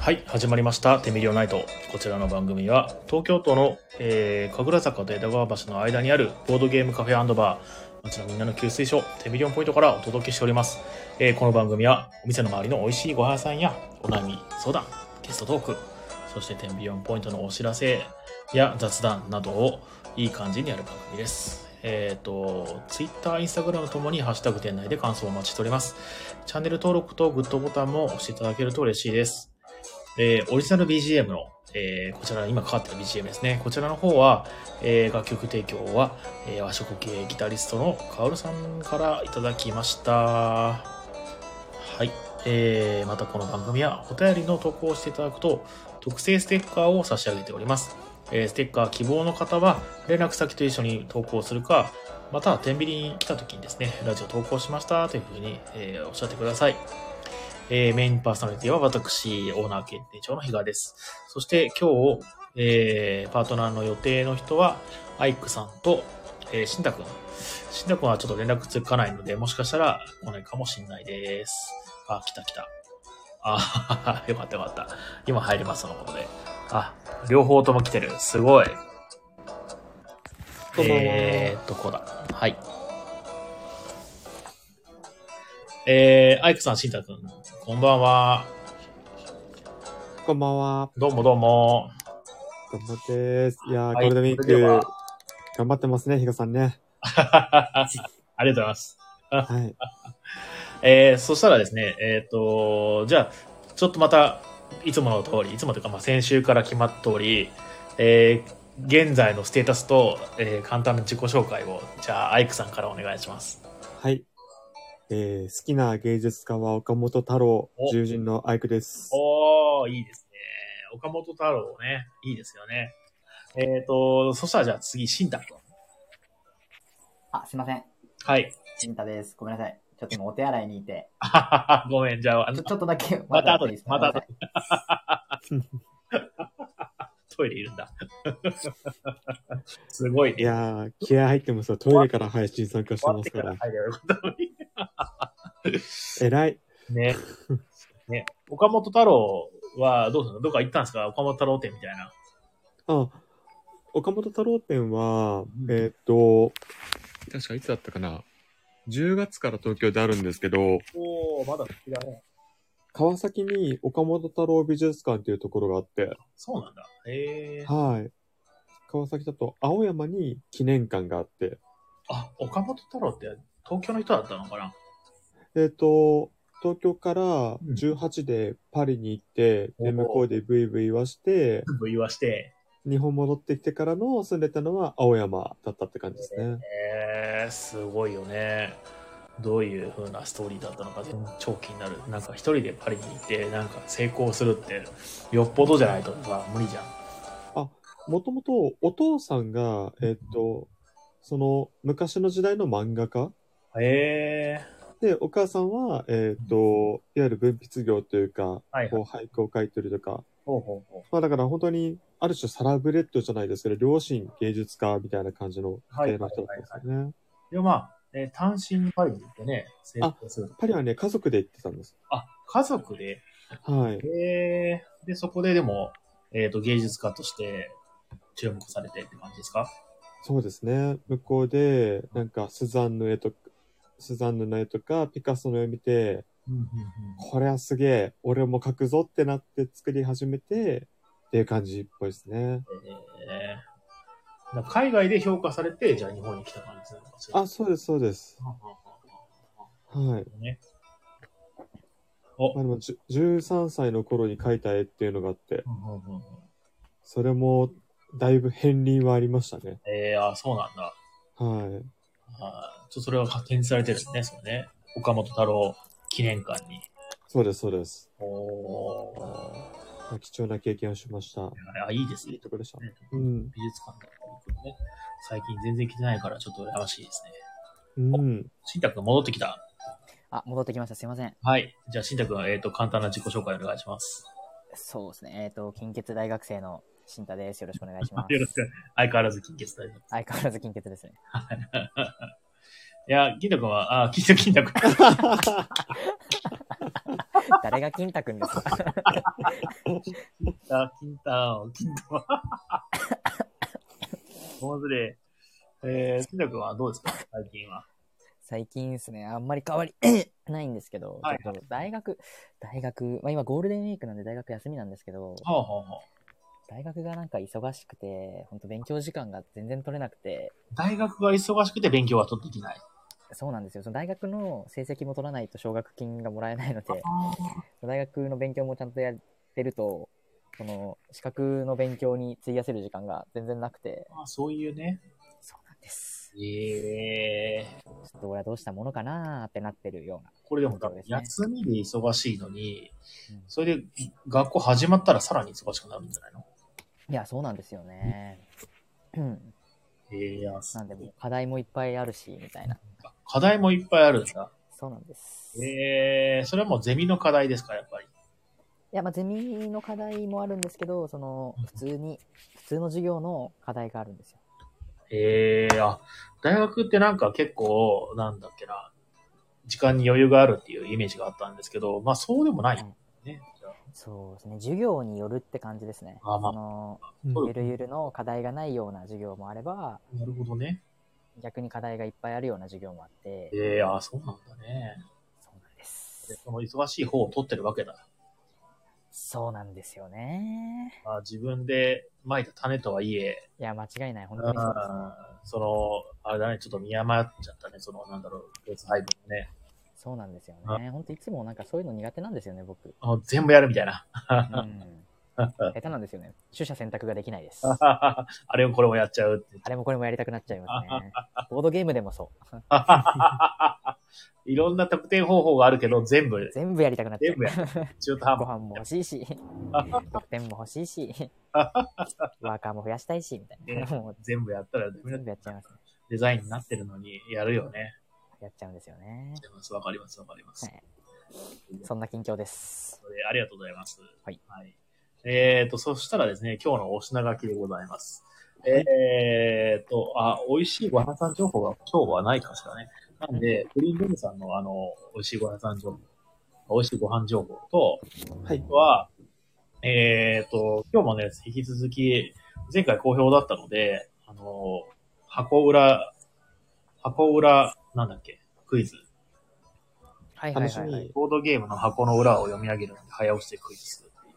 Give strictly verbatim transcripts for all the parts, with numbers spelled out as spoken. はい、始まりましたテミリオナイト。こちらの番組は東京都の、えー、神楽坂と江戸川橋の間にあるボードゲームカフェ&バー、町のみんなの給水所テミリオンポイントからお届けしております。えー、この番組はお店の周りの美味しいご飯屋さんやお悩み相談、ゲストトーク、そしてテミリオンポイントのお知らせや雑談などをいい感じにやる番組です。えっと、Twitter、Instagram ともにハッシュタグ店内で感想をお待ちしております。チャンネル登録とグッドボタンも押していただけると嬉しいです。えー、オリジナル ビージーエム の、えー、こちら今かかってる ビージーエム ですね。こちらの方は、えー、楽曲提供は、えー、和食系ギタリストのカオルさんからいただきました。はい、えー、またこの番組はお便りの投稿をしていただくと特製ステッカーを差し上げております。えー、ステッカー希望の方は連絡先と一緒に投稿するか、また天秤に来た時にですね、ラジオ投稿しましたというふうに、えー、おっしゃってください。えー、メインパーソナリティは私、オーナー兼店長の比嘉です。そして今日、えー、パートナーの予定の人は、アイクさんと、えー、シンタくん。シンタくんはちょっと連絡つかないので、もしかしたら来ないかもしれないです。あ、来た来た。あ、よかったよかった。今入ります、そのことで。あ、両方とも来てる。すごい。えーっと、こうだ。はい。えー、アイクさん、シンタくん、こんばんは。こんばんは。どうもどうも。頑張ってーす。いやー、はい、ゴールデンウィーク、頑張ってますね、ヒガさんね。ありがとうございます。はい。えー、そしたらですね、えっと、じゃあ、ちょっとまた、いつもの通り、いつもというか、まあ、先週から決まった通り、えー、現在のステータスと、えー、簡単な自己紹介を、じゃあ、アイクさんからお願いします。はい。えー、好きな芸術家は岡本太郎、獣人のアイクです。おー、いいですね。岡本太郎ね、いいですよね。えっと、そしたらじゃあ次、シンタ君。あ、すいません。はい。シンタです。ごめんなさい。ちょっと今お手洗いにいて。ごめん、じゃあ、あのちょっとだけ。また後です。また後で。トイレいるんだ。すごいね。いやー、気合入ってますよ。トイレから配信参加してますから。えらい。ね。ね。岡本太郎はどうするの？どこか行ったんですか？岡本太郎展みたいな。あ、岡本太郎展は、えー、っと、確かいつだったかな。じゅうがつから東京であるんですけど。おー、まだ好きだね。川崎に岡本太郎美術館っていうところがあって。そうなんだ。へえ。はい。川崎だと青山に記念館があって。あ、岡本太郎って東京の人だったのかな？えっと、東京からじゅうはちでパリに行って、うん、で、向こうでブイブイはして、ブイブイはして、日本戻ってきてからの住んでたのは青山だったって感じですね。へえ、すごいよね。どういう風なストーリーだったのか超気になる。なんか一人でパリに行ってなんか成功するってよっぽどじゃないとか無理じゃん。あ、もともとお父さんがえっと、その昔の時代の漫画家。へー。でお母さんはえっといわゆる文筆業というか、はいはい、こう俳句を書いてるとか。ほうほうほう。まあだから本当にある種サラブレッドじゃないですけど両親芸術家みたいな感じの系の人だったんですよね。でまあ。えー、単身パリに行ってね、成功する。パリはね、家族で行ってたんです。あ、家族で。はい。えー、で、そこででも、えっと、芸術家として注目されてって感じですか？そうですね。向こうで、なんか、スザンヌの絵とか、スザンヌの絵とか、ピカソの絵見て、うんうんうん、これはすげえ、俺も描くぞってなって作り始めて、っていう感じっぽいですね。えー海外で評価されて、じゃあ日本に来た感じなのかしら。あ、そうです、そうです。はい。ね、お、まあ、でもじゅうさんさいの頃に描いた絵っていうのがあって、うんうんうん、それもだいぶ片鱗はありましたね。えー、あ、そうなんだ。はい。あ、ちょっとそれは展示されてるんですね、それね。岡本太郎記念館に。そうです、そうです。おー。貴重な経験をしました。あ、いいですね。いいところでした。うん。美術館だったりとかね。最近全然来てないからちょっと羨ましいですね。うん。シンタ君戻ってきた。あ、戻ってきました。すいません。はい。じゃあ、新太くん、えっと、簡単な自己紹介お願いします。そうですね。えっと、近鉄大学生の新太です。よろしくお願いします。よろしく。相変わらず近鉄大学生。相変わらず近鉄ですね。いや、金太くんは、あ、金太、金太くん。誰が金太くんですか？金太、金太、金太。ごめんなさい。えー、金太くんはどうですか？最近は。最近ですね、あんまり変わりないんですけど、はいはい、大学、大学、まあ今ゴールデンウィークなんで大学休みなんですけど、はあはあ、大学がなんか忙しくて、本当勉強時間が全然取れなくて。大学が忙しくて勉強は取ってきない。そうなんですよ。その大学の成績も取らないと奨学金がもらえないので、大学の勉強もちゃんとやってると、その資格の勉強に費やせる時間が全然なくて。あ、そういうね。そうなんです。ええー。ちょっと俺はどうしたものかなーってなってるような、ね。これでも休みで忙しいのに、うん、それで学校始まったらさらに忙しくなるんじゃないの？いや、そうなんですよね。うん。ええー、なんでも課題もいっぱいあるしみたいな。課題もいっぱいあるんだ。そうなんです。ええー、それはもうゼミの課題ですか、やっぱり。いや、まあゼミの課題もあるんですけど、その普通に普通の授業の課題があるんですよ。ええー、あ、大学ってなんか結構なんだっけな、時間に余裕があるっていうイメージがあったんですけど、まあそうでもない。うん、そうですね、授業によるって感じですね。あ、まあ、そのゆるゆるの課題がないような授業もあれば、なるほどね、逆に課題がいっぱいあるような授業もあって。えー、あ、そうなんだね。そうなんです。で、その忙しい方を取ってるわけだ。そうなんですよね。まあ、自分でまいた種とはいえ、いや、間違いない、本当にそうですね。そのあれだね、ちょっと見誤っちゃったね、そのなんだろう、ペース配分ね。そうなんですよね。本当いつもなんかそういうの苦手なんですよね、僕。あ、全部やるみたいな。うん、下手なんですよね。取捨選択ができないです。あれもこれもやっちゃうって。あれもこれもやりたくなっちゃいますね。ボードゲームでもそう。いろんな得点方法があるけど、全部。全部やりたくなっちゃう。全部やる。中途半端。ご飯も欲しいし、得点も欲しいし、ワーカーも増やしたいし、みたいな。全部やったら全部やっちゃいます、ね。デザインになってるのにやるよね。やっちゃうんですよね。わかります、わかります。はい、そんな近況です。ありがとうございます。はい。はい、えっ、ー、と、そしたらですね、今日のお品書きでございます。えっ、ー、と、あ、美味しいごはんさん情報が今日はないかしらね。なんで、プリンドルさんのあの、美味しいごはんさん情報、美味しいごはん情報と、はい、あとは、えっ、ー、と、今日もね、引き続き、前回好評だったので、あの、箱裏、箱裏、なんだっけ、クイズ。はいはいはい、はい。ボードゲームの箱の裏を読み上げるので、早押しでクイズするってい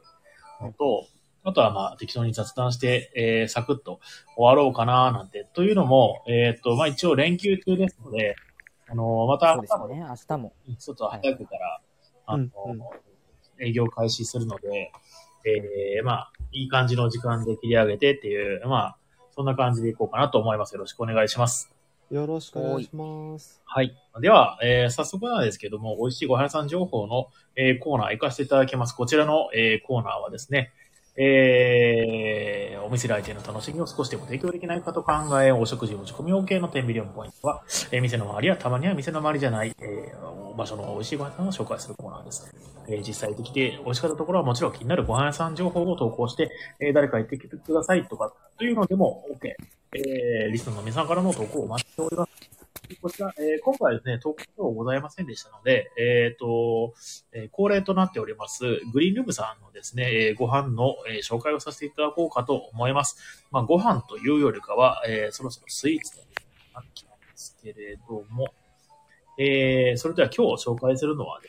うのと、うん、あとはまあ適当に雑談して、えー、サクッと終わろうかななんて。というのも、えっ、ー、と、まあ一応連休中ですので、あのー、また、そうですね、明日も。ちょっと早くから、はい、あのーうんうん、営業開始するので、えー、まあ、いい感じの時間で切り上げてっていう、まあ、そんな感じでいこうかなと思います。よろしくお願いします。よろしくお願いします。はい。では、えー、早速なんですけども、美味しいごはんさん情報の、えー、コーナー行かせていただきます。こちらの、えー、コーナーはですね、えー、お店で相手の楽しみを少しでも提供できないかと考え、お食事持ち込み OK の天秤のポイントは、えー、店の周りやたまには店の周りじゃない、えー、場所の美味しいごはんさんを紹介するコーナーです。えー、実際できて美味しかったところはもちろん気になるごはん屋さん情報を投稿して、えー、誰か行ってきてくださいとか、というのでも OK。えー、リスナーの皆さんからの投稿をお待ちしております。こちら、えー、今回はですね、投稿ございませんでしたので、えっと、えー、恒例となっております、グリーンルームさんのですね、えー、ご飯の、えー、紹介をさせていただこうかと思います。まあ、ご飯というよりかは、えー、そろそろスイーツという感じなんですけれども、えー、それでは今日紹介するのは、ね、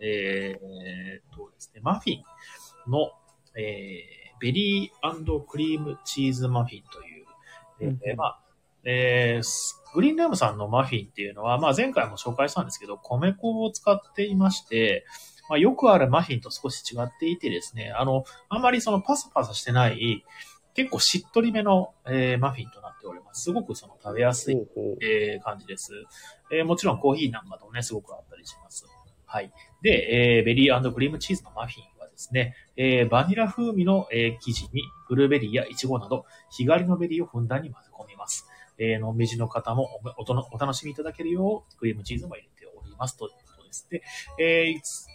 えー、とですね、マフィンの、えー、ベリー&クリームチーズマフィンという、えーまあえー、グリーンルームさんのマフィンっていうのは、まあ、前回も紹介したんですけど、米粉を使っていまして、まあ、よくあるマフィンと少し違っていてですね、あの、あんまりそのパサパサしてない、結構しっとりめの、えー、マフィンとなっております。すごくその食べやすい、えー、感じです、えー。もちろんコーヒーなんかとね、すごくあったりします。はい。で、えー、ベリー&クリームチーズのマフィン。ですね、えー、バニラ風味の、えー、生地にブルーベリーやイチゴなど日替わりのベリーをふんだんに混ぜ込みます。えー、のんびりの方も お, お, お楽しみいただけるようクリームチーズも入れておりますということでです。で、え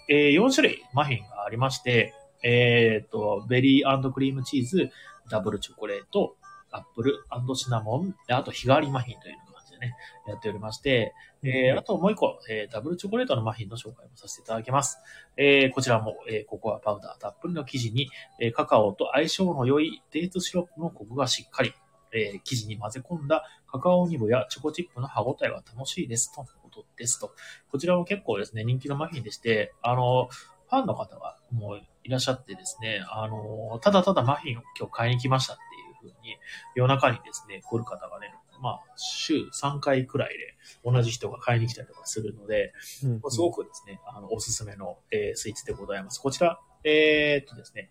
ーえー、よん種類マフィンがありまして、えーと、ベリー&クリームチーズ、ダブルチョコレート、アップル&シナモン、あと日替わりマフィンという感じでね、やっておりまして、えー、あともう一個、えー、ダブルチョコレートのマフィンの紹介もさせていただきます。えー、こちらも、えー、ココアパウダーたっぷりの生地に、えー、カカオと相性の良いデーツシロップのコクがしっかり、えー、生地に混ぜ込んだカカオニブやチョコチップの歯ごたえが楽しいですとのことですと。こちらも結構ですね、人気のマフィンでして、あの、ファンの方がもういらっしゃってですね、あの、ただただマフィンを今日買いに来ましたっていう風に、夜中にですね、来る方がね、まあ、週さんかいくらいで同じ人が買いに来たりとかするので、うんうん、すごくですね、あの、おすすめの、えー、スイーツでございます。こちら、えー、っとですね、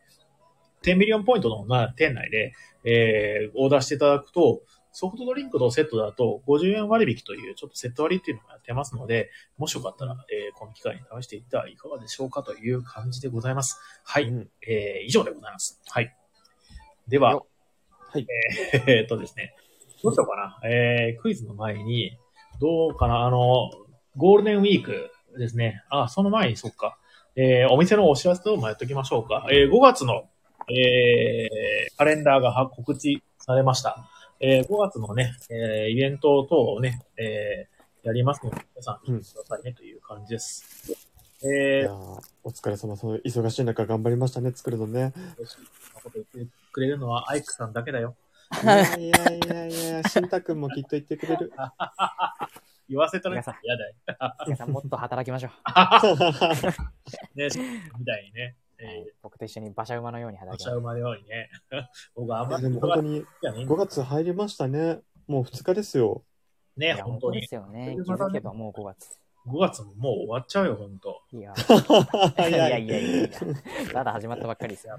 テンミリオンポイントの店内で、えー、オーダーしていただくと、ソフトドリンクとセットだとごじゅうえん割引というちょっとセット割っていうのもやってますので、もしよかったら、えー、この機会に試していったらいかがでしょうかという感じでございます。はい。うん、えー、以上でございます。はい。では、はい、えー、っとですね、どうしようかな。えー、クイズの前に、どうかな、あの、ゴールデンウィークですね。あ、その前に、そっか。えー、お店のお知らせともやっときましょうか。えー、ごがつの、えー、カレンダーが告知されました。えー、ごがつのね、えー、イベント等をね、えー、やりますので、皆さん、来てくださいねという感じです。うん、えー、いやお疲れ様、その忙しい中頑張りましたね、作るのね。そんなこと言ってくれるのはアイクさんだけだよ。いやいやいやいや、シンタ君もきっと言ってくれる。言わせたら嫌だよ。皆さん、もっと働きましょう。ね、みたいにね。えー、僕と一緒に馬車馬のように働きます。馬車馬のようにね。僕はあんまり。でも本当にごがつ入りましたね。もうふつかですよ。ね、本当に。ですよね。気づけばもうごがつ。ごがつももう終わっちゃうよ、本当。いやいやいやいや。まだ始まったばっかりですよ。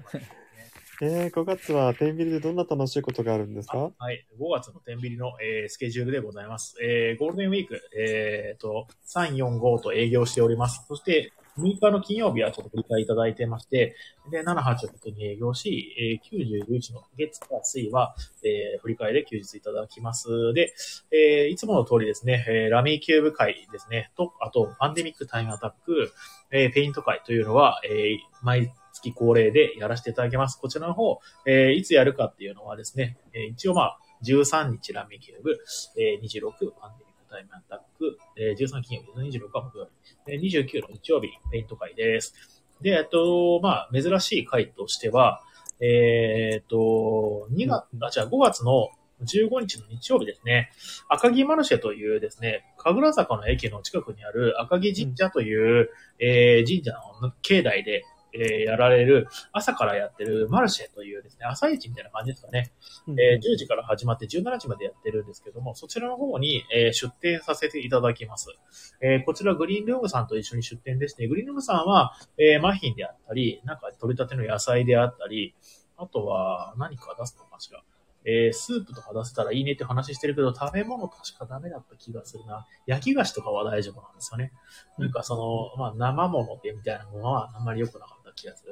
えー、ごがつは天秤でどんな楽しいことがあるんですか？はい、ごがつの天秤の、えー、スケジュールでございます。えー、ゴールデンウィーク、えーと、さん、よん、ごと営業しております。そして、むいかの金曜日はちょっと振り返いただいてまして、で、なな、はちに営業し、えー、きゅう、じゅう、じゅういちの月から水は、えー、振り返りで休日いただきます。で、えー、いつもの通りですね、えー、ラミーキューブ会ですね、と、あと、パンデミックタイムアタック、えー、ペイント会というのは、えー、毎月恒例でやらせていただきます。こちらの方、えー、いつやるかっていうのはですね、えー、一応まあ、じゅうさんにちラミーキューブ、えー、にじゅうろくパンデミックタイムアタック、えー、じゅうさん金曜日、にじゅうろくは木曜日、えー、にじゅうくの日曜日、ペイント会です。で、えっと、まあ、珍しい会としては、えー、っと、にがつ、あ、じゃあごがつのじゅうごにちの日曜日ですね、赤城マルシェというですね、神楽坂の駅の近くにある赤城神社という、えー、神社の境内で、えー、やられる、朝からやってるマルシェというですね、朝市みたいな感じですかね。えー、じゅうじから始まってじゅうしちじまでやってるんですけども、そちらの方に、えー、出店させていただきます。えー、こちらグリーンルームさんと一緒に出店ですね。グリーンルームさんは、えー、マフィンであったり、なんか取り立ての野菜であったり、あとは何か出すのかしら。えー、スープとか出せたらいいねって話してるけど、食べ物確かダメだった気がするな。焼き菓子とかは大丈夫なんですよね。なんかその、まあ生物ってみたいなものはあんまり良くなかった。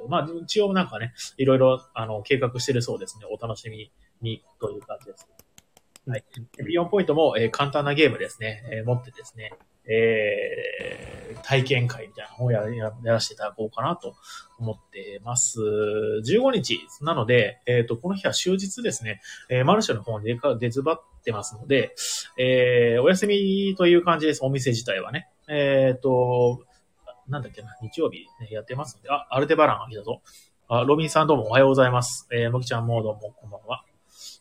まあ、一応なんかね、いろいろ、あの、計画してるそうですね。お楽しみに、という感じです。はい。よんポイントも、えー、簡単なゲームですね。えー、持ってですね、えー、体験会みたいなのを や, や, やらせていただこうかなと思ってます。じゅうごにちなので、えっ、ー、と、この日は終日ですね、えー、マルシェの方に出ずばってますので、えー、お休みという感じです。お店自体はね。えっ、ー、と、なんだっけな、日曜日、ね、やってますので、あ、アルテバランが来たぞ。あ、ロビンさんどうもおはようございます。えー、もきちゃんもどうもこんばんは。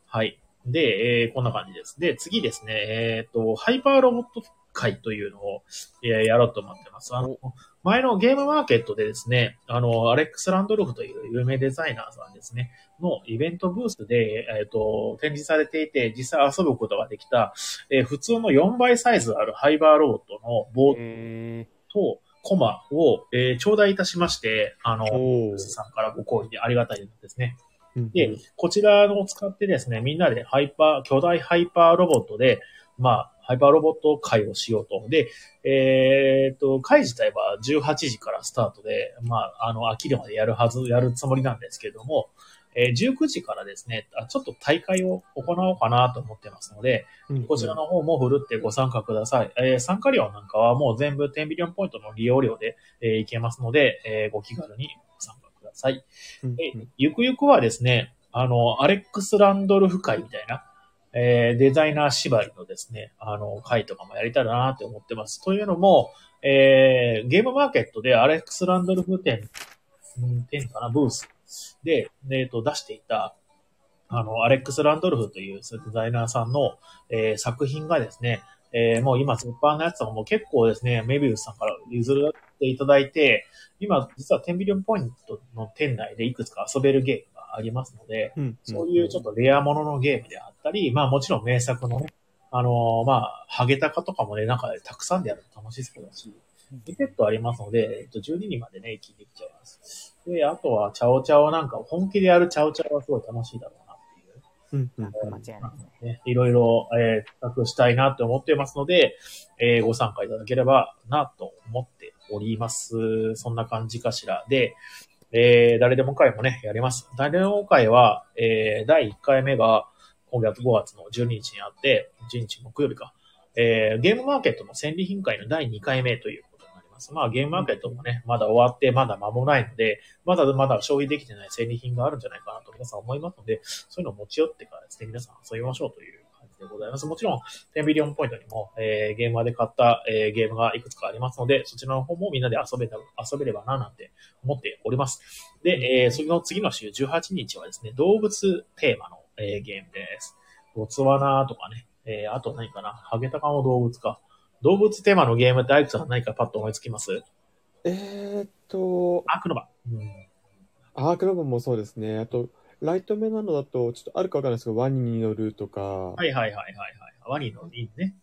はい。で、えー、こんな感じです。で、次ですね、えっと、ハイパーロボット会というのを、えー、やろうと思ってます。あの、前のゲームマーケットでですね、あの、アレックス・ランドルフという有名デザイナーさんですね、のイベントブースで、えっと、展示されていて、実際遊ぶことができた、えー、普通のよんばいサイズあるハイパーロボットのボードと、コマを、えー、頂戴いたしまして、あの、さんからご好意でありがたいですね。で、こちらを使ってですね、みんなでハイパー、巨大ハイパーロボットで、まあ、ハイパーロボット会をしようと。で、えー、っと、会自体はじゅうはちじからスタートで、まあ、あの、飽きるまでやるはず、やるつもりなんですけども、えー、じゅうくじからですね、ちょっと大会を行おうかなと思ってますので、こちらの方もふるってご参加ください。えー、参加料なんかはもう全部じゅうビリオンポイントの利用料で、えー、いけますので、えー、ご気軽にご参加ください。えー、ゆくゆくはですね、あの、アレックス・ランドルフ会みたいな、えー、デザイナー縛りのですね、あの、会とかもやりたいなって思ってます。というのも、えー、ゲームマーケットでアレックス・ランドルフ店、店かな、ブースで、えっと、出していた、あの、アレックス・ランドルフというデザイナーさんの、えー、作品がですね、えー、もう今、絶版のやつはもう結構ですね、メビウスさんから譲っていただいて、今、実はじゅうビリオンポイントの店内でいくつか遊べるゲームがありますので、うんうんうん、そういうちょっとレアもののゲームであったり、まあもちろん名作のね、あのー、まあ、ハゲタカとかもね、なんかたくさんでやると楽しいですけどし、リペットありますので、えっと、じゅうににんまでね、聞いてきちゃいます。で、あとは、チャオチャオなんか、本気でやるチャオチャオはすごい楽しいだろうな。うんうん、間違いないね。いろいろ、えー、企画したいなと思っていますので、えー、ご参加いただければなと思っております。そんな感じかしら。で、えー、誰でも会もね、やります。誰でも会は、えー、だいいっかいめが今月ごがつのじゅうににちにあって、じゅうににち木曜日か、えー、ゲームマーケットの戦利品会のだいにかいめということになります。まあ、ゲームマーケットもね、まだ終わって、まだ間もないので、まだまだ消費できてない戦利品があるんじゃないかなと皆さん思いますので、そういうのを持ち寄ってからですね、皆さん遊びましょうという感じでございます。もちろん、じゅうビリオンポイントにも、えー、ゲーマーで買った、えー、ゲームがいくつかありますので、そちらの方もみんなで遊べた、遊べればななんて思っております。で、えー、その次の週じゅうはちにちはですね、動物テーマの、えー、ゲームです。ボツワナとかね、えー、あと何かな、ハゲタカも動物か。動物テーマのゲームってアイクさん何かパッと思いつきます？えー、っと、アークノバ、うん。アークノバもそうですね。あと、ライト目なのだと、ちょっとあるかわからないですけど、ワニに乗るとか。はいはいはいはい、はい。ワニのいいね。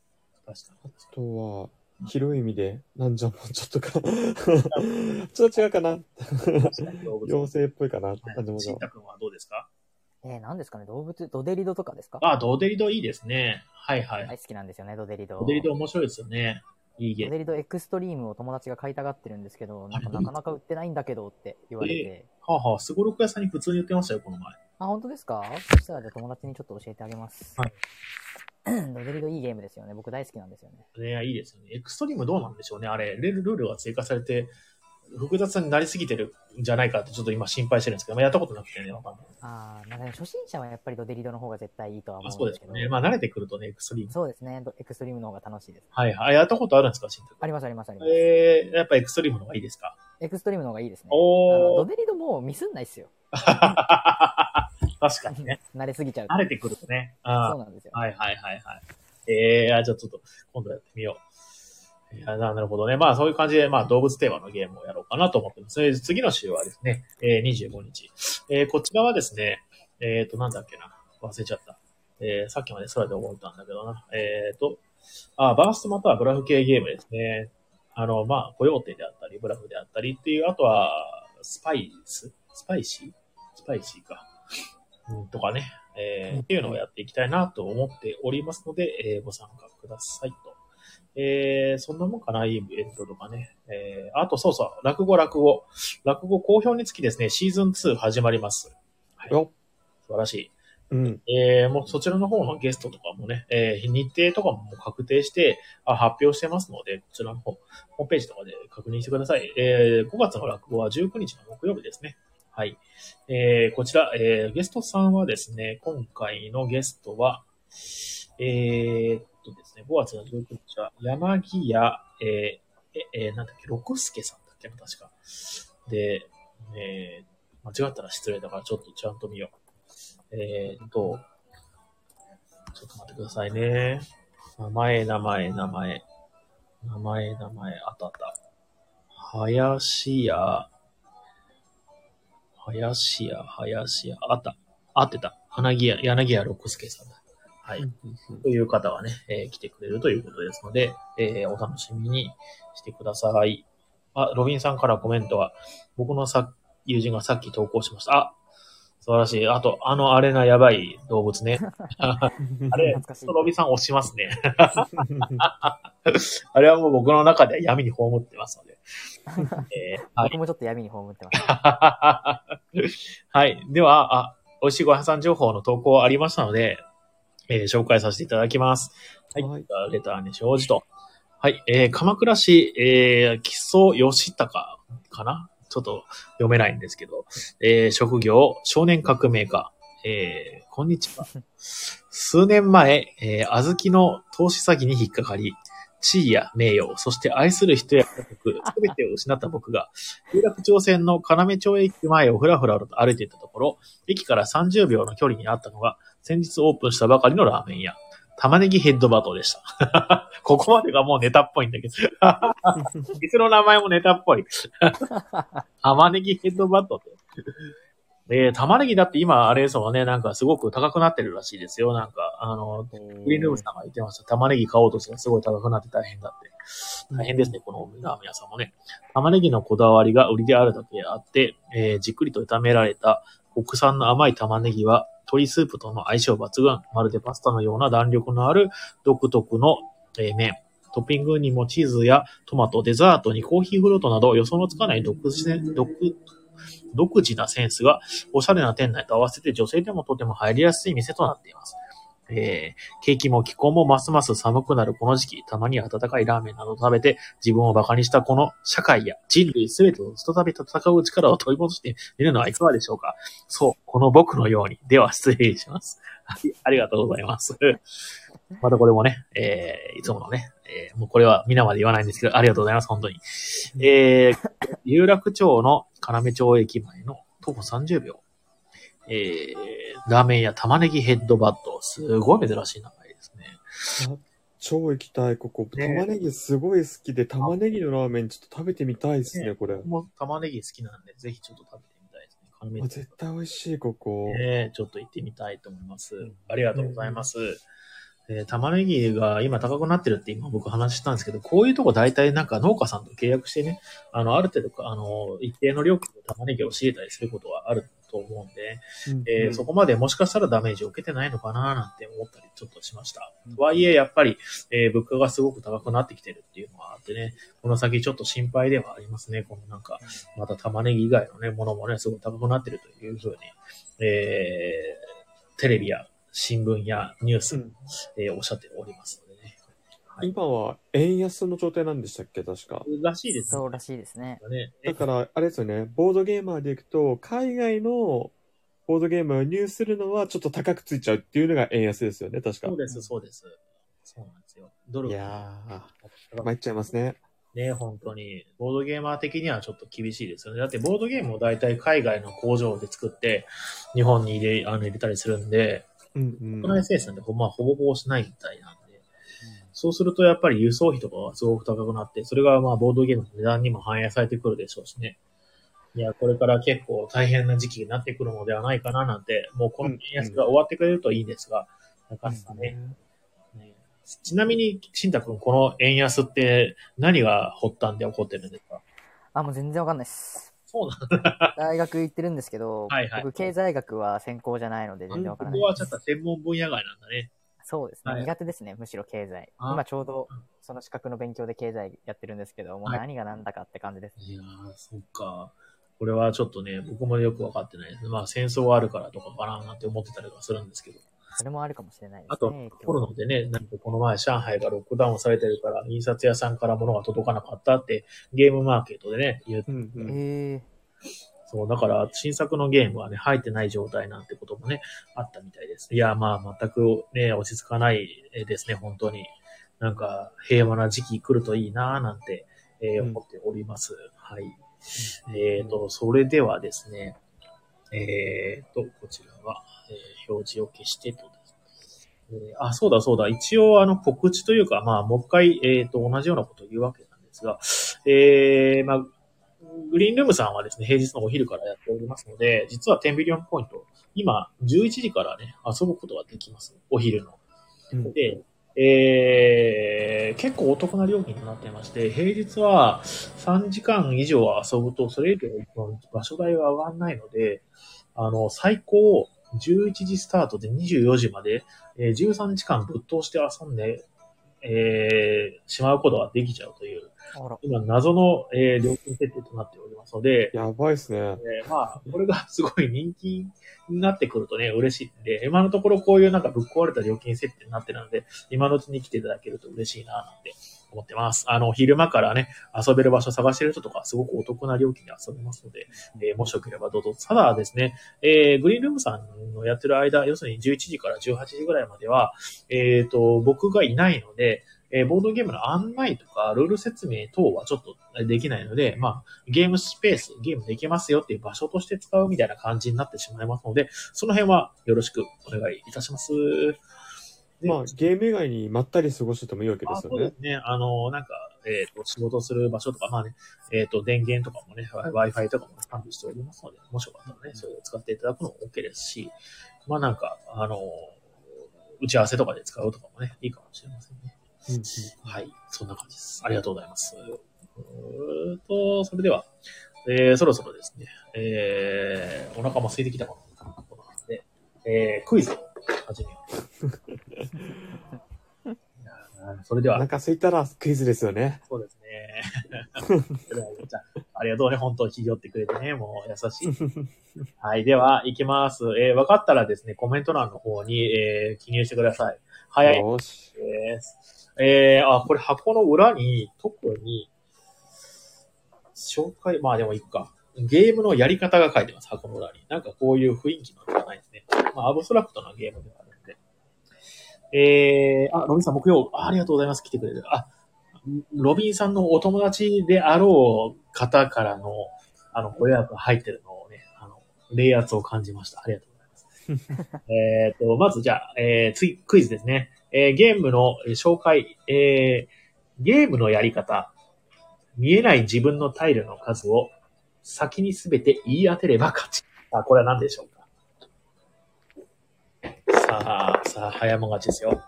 確かに。あとは、広い意味で、なんじゃもんちょっとか。ちょっと違うかな。妖精っぽいかな。はい、シンタ君はどうですか？えー、何ですかね、動物、ドデリドとかですか？あ、ドデリドいいですね。はいはい。大好きなんですよね、ドデリド。ドデリド面白いですよね。いいゲーム。ドデリドエクストリームを友達が買いたがってるんですけど、なんかなかなか売ってないんだけどって言われて。えー、はあ、はあ、スゴロク屋さんに普通に売ってましたよ、この前。あ、本当ですか？そしたらじゃあ友達にちょっと教えてあげます。はい。ドデリドいいゲームですよね。僕大好きなんですよね。いや、いいですよね。エクストリームどうなんでしょうね。あれ、ルールが追加されて、複雑になりすぎてるんじゃないかってちょっと今心配してるんですけど、まあ、やったことなくてね、わかんない。ああ、なんか、ね、初心者はやっぱりドデリドの方が絶対いいとは思うんですけど。そうですね。まあ慣れてくるとね、エクストリーム。そうですね。エクストリームの方が楽しいです。はいはい。やったことあるんですか、シンタ君？ありますありますあります。えー、やっぱエクストリームの方がいいですか？エクストリームの方がいいですね。おー。ドデリドもミスんないっすよ。確かにね。慣れすぎちゃう。慣れてくるとね。あ、そうなんですよ。はいはいはいはい。えー、じゃあちょっと今度やってみよう。いや、なるほどね。まあそういう感じで、まあ動物テーマのゲームをやろうかなと思ってます。で、次の週はですね、えー、にじゅうごにち。えー、こちらはですね、えっと、なんだっけな。忘れちゃった。えー、さっきまで空で思ったんだけどな。えっと、あ、バーストまたはブラフ系ゲームですね。あの、まあ、コヨーテであったり、ブラフであったりっていう、あとは、スパイススパイシースパイシーか。うん、とかね、えー。っていうのをやっていきたいなと思っておりますので、えー、ご参加くださいと。えー、そんなもんかな、イベントとかね。えー、あと、そうそう、落語、落語。落語好評につきですね、シーズンツー始まります。はい、素晴らしい。うん。えー、もうそちらの方のゲストとかもね、えー、日程とかも確定して、あ、発表してますので、こちらの方、ホームページとかで確認してください。えー、ごがつの落語はじゅうくにちの木曜日ですね。はい。えー、こちら、えー、ゲストさんはですね、今回のゲストは、えー、ですね、ごがつのじゅうくにちは山木屋、えー、え、えー、なんだっけ、六助さんだっけな、確か。で、えー、間違ったら失礼だからちょっとちゃんと見よう。えー、っと、ちょっと待ってくださいね。名前、名前、名前。名前、名前、あったあった。林屋、林屋、林屋、あった。あってた。花木屋、柳屋六助さんだ。はい、うんうんうん。という方はね、えー、来てくれるということですので、えー、お楽しみにしてください。あ、ロビンさんからコメントは、僕のさ友人がさっき投稿しました。あ、素晴らしい。あと、あのあれがやばい動物ね。あれ、ロビンさん押しますね。あれはもう僕の中で闇に葬ってますので。えー、僕もちょっと闇に葬ってます。はい。では、あ、美味しいごはんさん情報の投稿ありましたので、えー、紹介させていただきます。はい。はい、レターに生じと。はい。えー、鎌倉市、えー、木曽義高かなちょっと読めないんですけど、えー、職業、少年革命家。えー、こんにちは。数年前、えー、小豆の投資詐欺に引っかかり、地位や名誉、そして愛する人や家族、すべてを失った僕が、有楽町線の要町駅前をふらふらと歩いていたところ、駅からさんじゅうびょうの距離にあったのが、先日オープンしたばかりのラーメン屋、玉ねぎヘッドバトでした。ここまでがもうネタっぽいんだけど。いつの名前もネタっぽい。玉ねぎヘッドバトで。玉ねぎだって今、あれですもんね、なんかすごく高くなってるらしいですよ。なんか、あの、グリーンルームさんが言ってました。玉ねぎ買おうとしたらすごい高くなって大変だって。大変ですね、このラーメン屋さんもね。玉ねぎのこだわりが売りであるだけあって、えー、じっくりと炒められた国産の甘い玉ねぎは、鶏スープとの相性抜群。まるでパスタのような弾力のある独特の麺。トッピングにもチーズやトマト、デザートにコーヒーフロートなど予想のつかない独自、独、独自なセンスがおしゃれな店内と合わせて女性でもとても入りやすい店となっています。えー、景気も気候もますます寒くなるこの時期、たまに温かいラーメンなどを食べて自分をバカにしたこの社会や人類すべてを再び戦う力を取り戻してみるのはいかがでしょうか。そう、この僕のように。では失礼します。はい、ありがとうございます。またこれもね、えー、いつものね、えー、もうこれは皆まで言わないんですけど、ありがとうございます、本当に。えー、有楽町の要町駅前の徒歩さんじゅうびょう。えー、ラーメン屋玉ねぎヘッドバット。すごい珍しい名前ですね。超行きたい、ここ。玉ねぎすごい好きで、ね、玉ねぎのラーメンちょっと食べてみたいですね、ねこれ。もう玉ねぎ好きなんで、ぜひちょっと食べてみたいですね。あ絶対美味しい、ここ。ね、ちょっと行ってみたいと思います。ありがとうございます。うんえー、玉ねぎが今高くなってるって今僕話したんですけど、こういうとこ大体なんか農家さんと契約してね、あの、ある程度、あの、一定の料金で玉ねぎを仕入れたりすることはあると思うんで、うんうんえー、そこまでもしかしたらダメージを受けてないのかななんて思ったりちょっとしました。とはいえ、やっぱり、えー、物価がすごく高くなってきてるっていうのはあってね、この先ちょっと心配ではありますね。このなんか、また玉ねぎ以外のね、ものもね、すごい高くなってるというふうに、えー、テレビや、新聞やニュース、うんえー、おっしゃっておりますのでね。はい、今は円安の状態なんでしたっけ確か。らしいです、ね。そうらしいですね。だからあれですよね。ボードゲーマーでいくと海外のボードゲームを輸入するのはちょっと高くついちゃうっていうのが円安ですよね確か。そうですそうです。そうなんですよ。ドルが。いやー、参っちゃいますね。ね本当に。ボードゲーマー的にはちょっと厳しいですよね。だってボードゲームを大体海外の工場で作って日本に入れ、あの入れたりするんで。国内生産でほぼほぼしないみたいなんで、うん、そうするとやっぱり輸送費とかはすごく高くなって、それがまあボードゲームの値段にも反映されてくるでしょうしね。いや、これから結構大変な時期になってくるのではないかななんて、もうこの円安が終わってくれるといいんですが、なかなかね。ちなみに、新太くん、この円安って何が発端で起こってるんですか？あ、もう全然わかんないです。そうなんだ大学行ってるんですけど、はいはい、僕経済学は専攻じゃないので全然わからないです。ここはちょっと専門分野外なんだね。そうですね、はい、苦手ですねむしろ経済。今ちょうどその資格の勉強で経済やってるんですけど、もう何が何だかって感じです、はい、いやーそっか。これはちょっとね僕もよくわかってないです。まあ戦争があるからとかかななんて思ってたりはするんですけど、それもあるかもしれないですね。あとコロナでね、なんかこの前上海がロックダウンされてるから印刷屋さんから物が届かなかったってゲームマーケットでね言って、うんうん、そうだから新作のゲームはね入ってない状態なんてこともねあったみたいです。いやまあ全くね落ち着かないですね本当に。なんか平和な時期来るといいなーなんて、えー、思っております。うん、はい。うん、えっとそれではですね。えーと、こちらは、えー、表示を消してと、えー。あ、そうだそうだ。一応、あの、告知というか、まあ、もう一回、えっと、同じようなことを言うわけなんですが、えー、まあ、グリーンルームさんはですね、平日のお昼からやっておりますので、実はじゅうビリオンポイント、今、じゅういちじからね、遊ぶことができます。お昼の。うん、で、えー、結構お得な料金となっていまして、平日はさんじかん以上遊ぶと、それ以上場所代は上がらないので、あの、最高じゅういちじスタートでにじゅうよじまで、えー、じゅうさんじかんぶっ通して遊んで、えー、しまうことができちゃうという、今、謎の、えー、料金設定となっておりますので。やばいですね。えー、まあ、これがすごい人気になってくるとね、嬉しいんで、今のところこういうなんかぶっ壊れた料金設定になってるので、今のうちに来ていただけると嬉しいな、なんて思ってます。あの、昼間からね、遊べる場所探してる人とか、すごくお得な料金で遊べますので、えー、もしよければどうぞ。ただですね、えー、グリーンルームさんのやってる間、要するにじゅういちじからじゅうはちじぐらいまでは、えっと、僕がいないので、えー、ボードゲームの案内とか、ルール説明等はちょっとできないので、まあ、ゲームスペース、ゲームできますよっていう場所として使うみたいな感じになってしまいますので、その辺はよろしくお願いいたします。まあ、ゲーム以外にまったり過ごしててもいいわけですよね。そうですね。あの、なんか、えっと、仕事する場所とか、まあね、えっと、電源とかもね、Wi-Fi とかも完備しておりますので、もしよかったらね、それを使っていただくのも OK ですし、まあなんか、あの、打ち合わせとかで使うとかもね、いいかもしれませんね。うん、はい。そんな感じです。ありがとうございます。うーと、それでは、えー、そろそろですね、えー、お腹も空いてきたかなと思うので、えー、クイズを始めよう。いやそれでは。お腹空いたらクイズですよね。そうですね。ありがとうね。本当に寄ってくれてね。もう優しい。はい。では、行きます。えー、分かったらですね、コメント欄の方に、えー、記入してください。早いです。えー、あ、これ箱の裏に、特に、紹介、まあでもいくか。ゲームのやり方が書いてます、箱の裏に。なんかこういう雰囲気のじゃないですね。まあ、アブストラクトなゲームではあるんで。えー、あ、ロビンさん木曜、ありがとうございます、来てくれる。あ、ロビンさんのお友達であろう方からの、あの、ご予約が入ってるのをね、あの、冷圧を感じました。ありがとうございます。えっと、まずじゃあ、えー、次、クイズですね。えー、ゲームの紹介、えー、ゲームのやり方、見えない自分のタイルの数を先にすべて言い当てれば勝ち。あ、これは何でしょうか。さあ、さあ、早もがちですよ。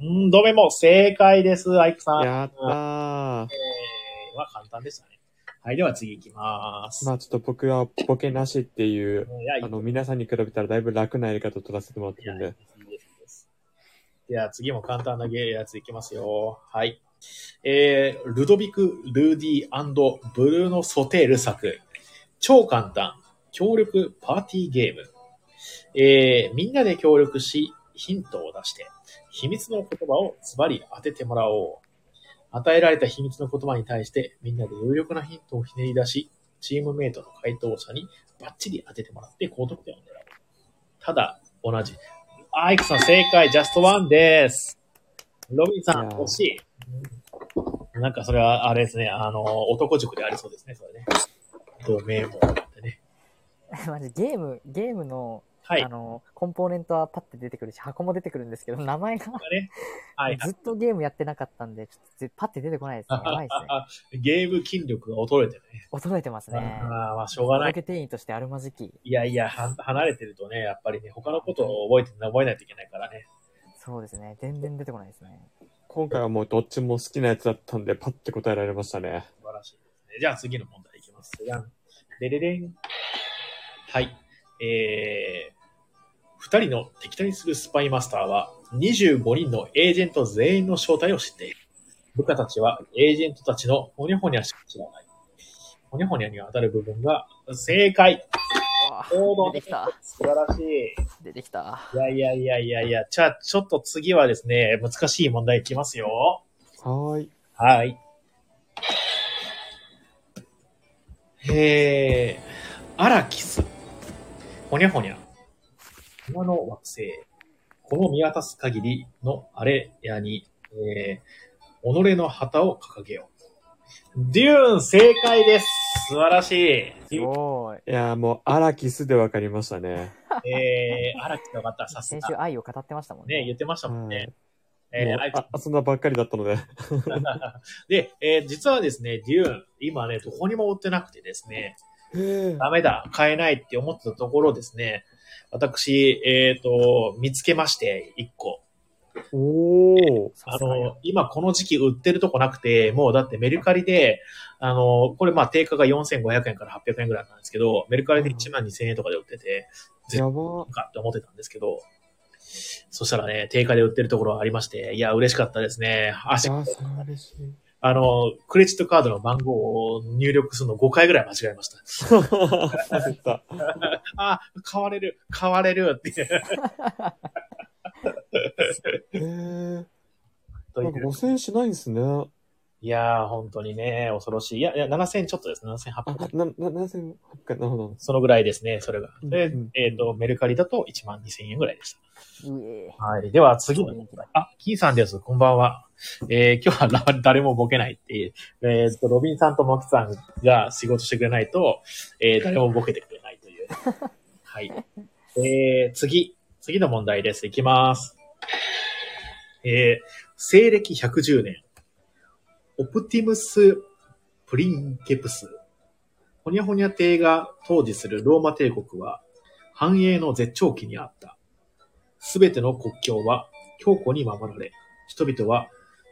んー、どれも正解です、アイクさん。やったー。えー、は簡単でしたね。はい、では次行きます。まあちょっと僕はボケなしっていう、あの、皆さんに比べたらだいぶ楽なやり方を取らせてもらってるんで。では次も簡単なゲーやついきますよ。はい。えー、ルドビク・ルーディー&ブルーノ・ソテール作。超簡単、協力パーティーゲーム。えー、みんなで協力し、ヒントを出して、秘密の言葉をズバリ当ててもらおう。与えられた秘密の言葉に対して、みんなで有力なヒントをひねり出し、チームメイトの回答者にバッチリ当ててもらって高得点を狙う。ただ、同じ。アイクさん正解、ジャストワンです。ロビンさん、惜しい。なんかそれは、あれですね、あの、男塾でありそうですね、それね。同名もあってね。マジ、ゲーム、ゲームの、はい、あの、コンポーネントはパッて出てくるし、箱も出てくるんですけど、名前が、ねはい、ずっとゲームやってなかったんで、ちょっとパッて出てこないですね。やばいですね。ゲーム筋力が衰えてるね。衰えてますね。ああ、まあ、しょうがない。届け店員としてあるまじき。いやいや、離れてるとね、やっぱりね、他のことを覚えて、覚えないといけないからね。そうですね。全然出てこないですね。今回はもうどっちも好きなやつだったんで、パッて答えられましたね。素晴らしいですね。じゃあ次の問題いきます。でれれん。はい。えー、二人の敵対するスパイマスターはにじゅうごにんのエージェント全員の正体を知っている。部下たちはエージェントたちのホニャホニャしか知らない。ホニャホニャに当たる部分が正解。出てきた。素晴らしい。出てきた。いやいやいやいやいや。じゃあちょっと次はですね、難しい問題いきますよ。はい。はい。えー、アラキス。ほにゃほにゃ。今の惑星。この見渡す限りのあれやに、えー、己の旗を掲げよう。デューン正解です。素晴らしい。すごい。いや、もう、アラキスでわかりましたね。えー、アラキスでわかった。さすが。先週愛を語ってましたもんね。ね、言ってましたもんね。うん、えー、あ、そんなばっかりだったので。で、えー、実はですね、デューン、今ね、どこにも売ってなくてですね、ダメだ、買えないって思ってたところですね、私、えっと、見つけまして、いっこ。おー。あの、今この時期売ってるとこなくて、もうだってメルカリで、あの、これまあ定価がよんせんごひゃくえんからはっぴゃくえんぐらいなんですけど、メルカリでいちまんにせんえんとかで売ってて、絶対買うかって思ってたんですけど、そしたらね、定価で売ってるところありまして、いや、嬉しかったですね。あ、それは嬉しい。あの、クレジットカードの番号を入力するのごかいぐらい間違えました。あ、買われる、買われるって。えー、なんかごせんえんしないんですね。いやー、本当にね、恐ろしい。いや、いやななせんちょっとですね。ななせんはっぴゃく。な、ななせんはっぴゃく、なるほど。そのぐらいですね、それが。で、うんうん、えっと、メルカリだといちまんにせんえんぐらいでした。うん、はい。では、次の問題。あ、キーさんです。こんばんは。えー、今日は誰もボケないっていう。えっと、ロビンさんとマキさんが仕事してくれないと、えー、誰もボケてくれないという。はい。えー、次。次の問題です。いきます。えー、西暦ひゃくじゅうねん。オプティムス・プリンケプス。ホニャホニャ帝が統治するローマ帝国は繁栄の絶頂期にあった。すべての国境は強固に守られ、人々は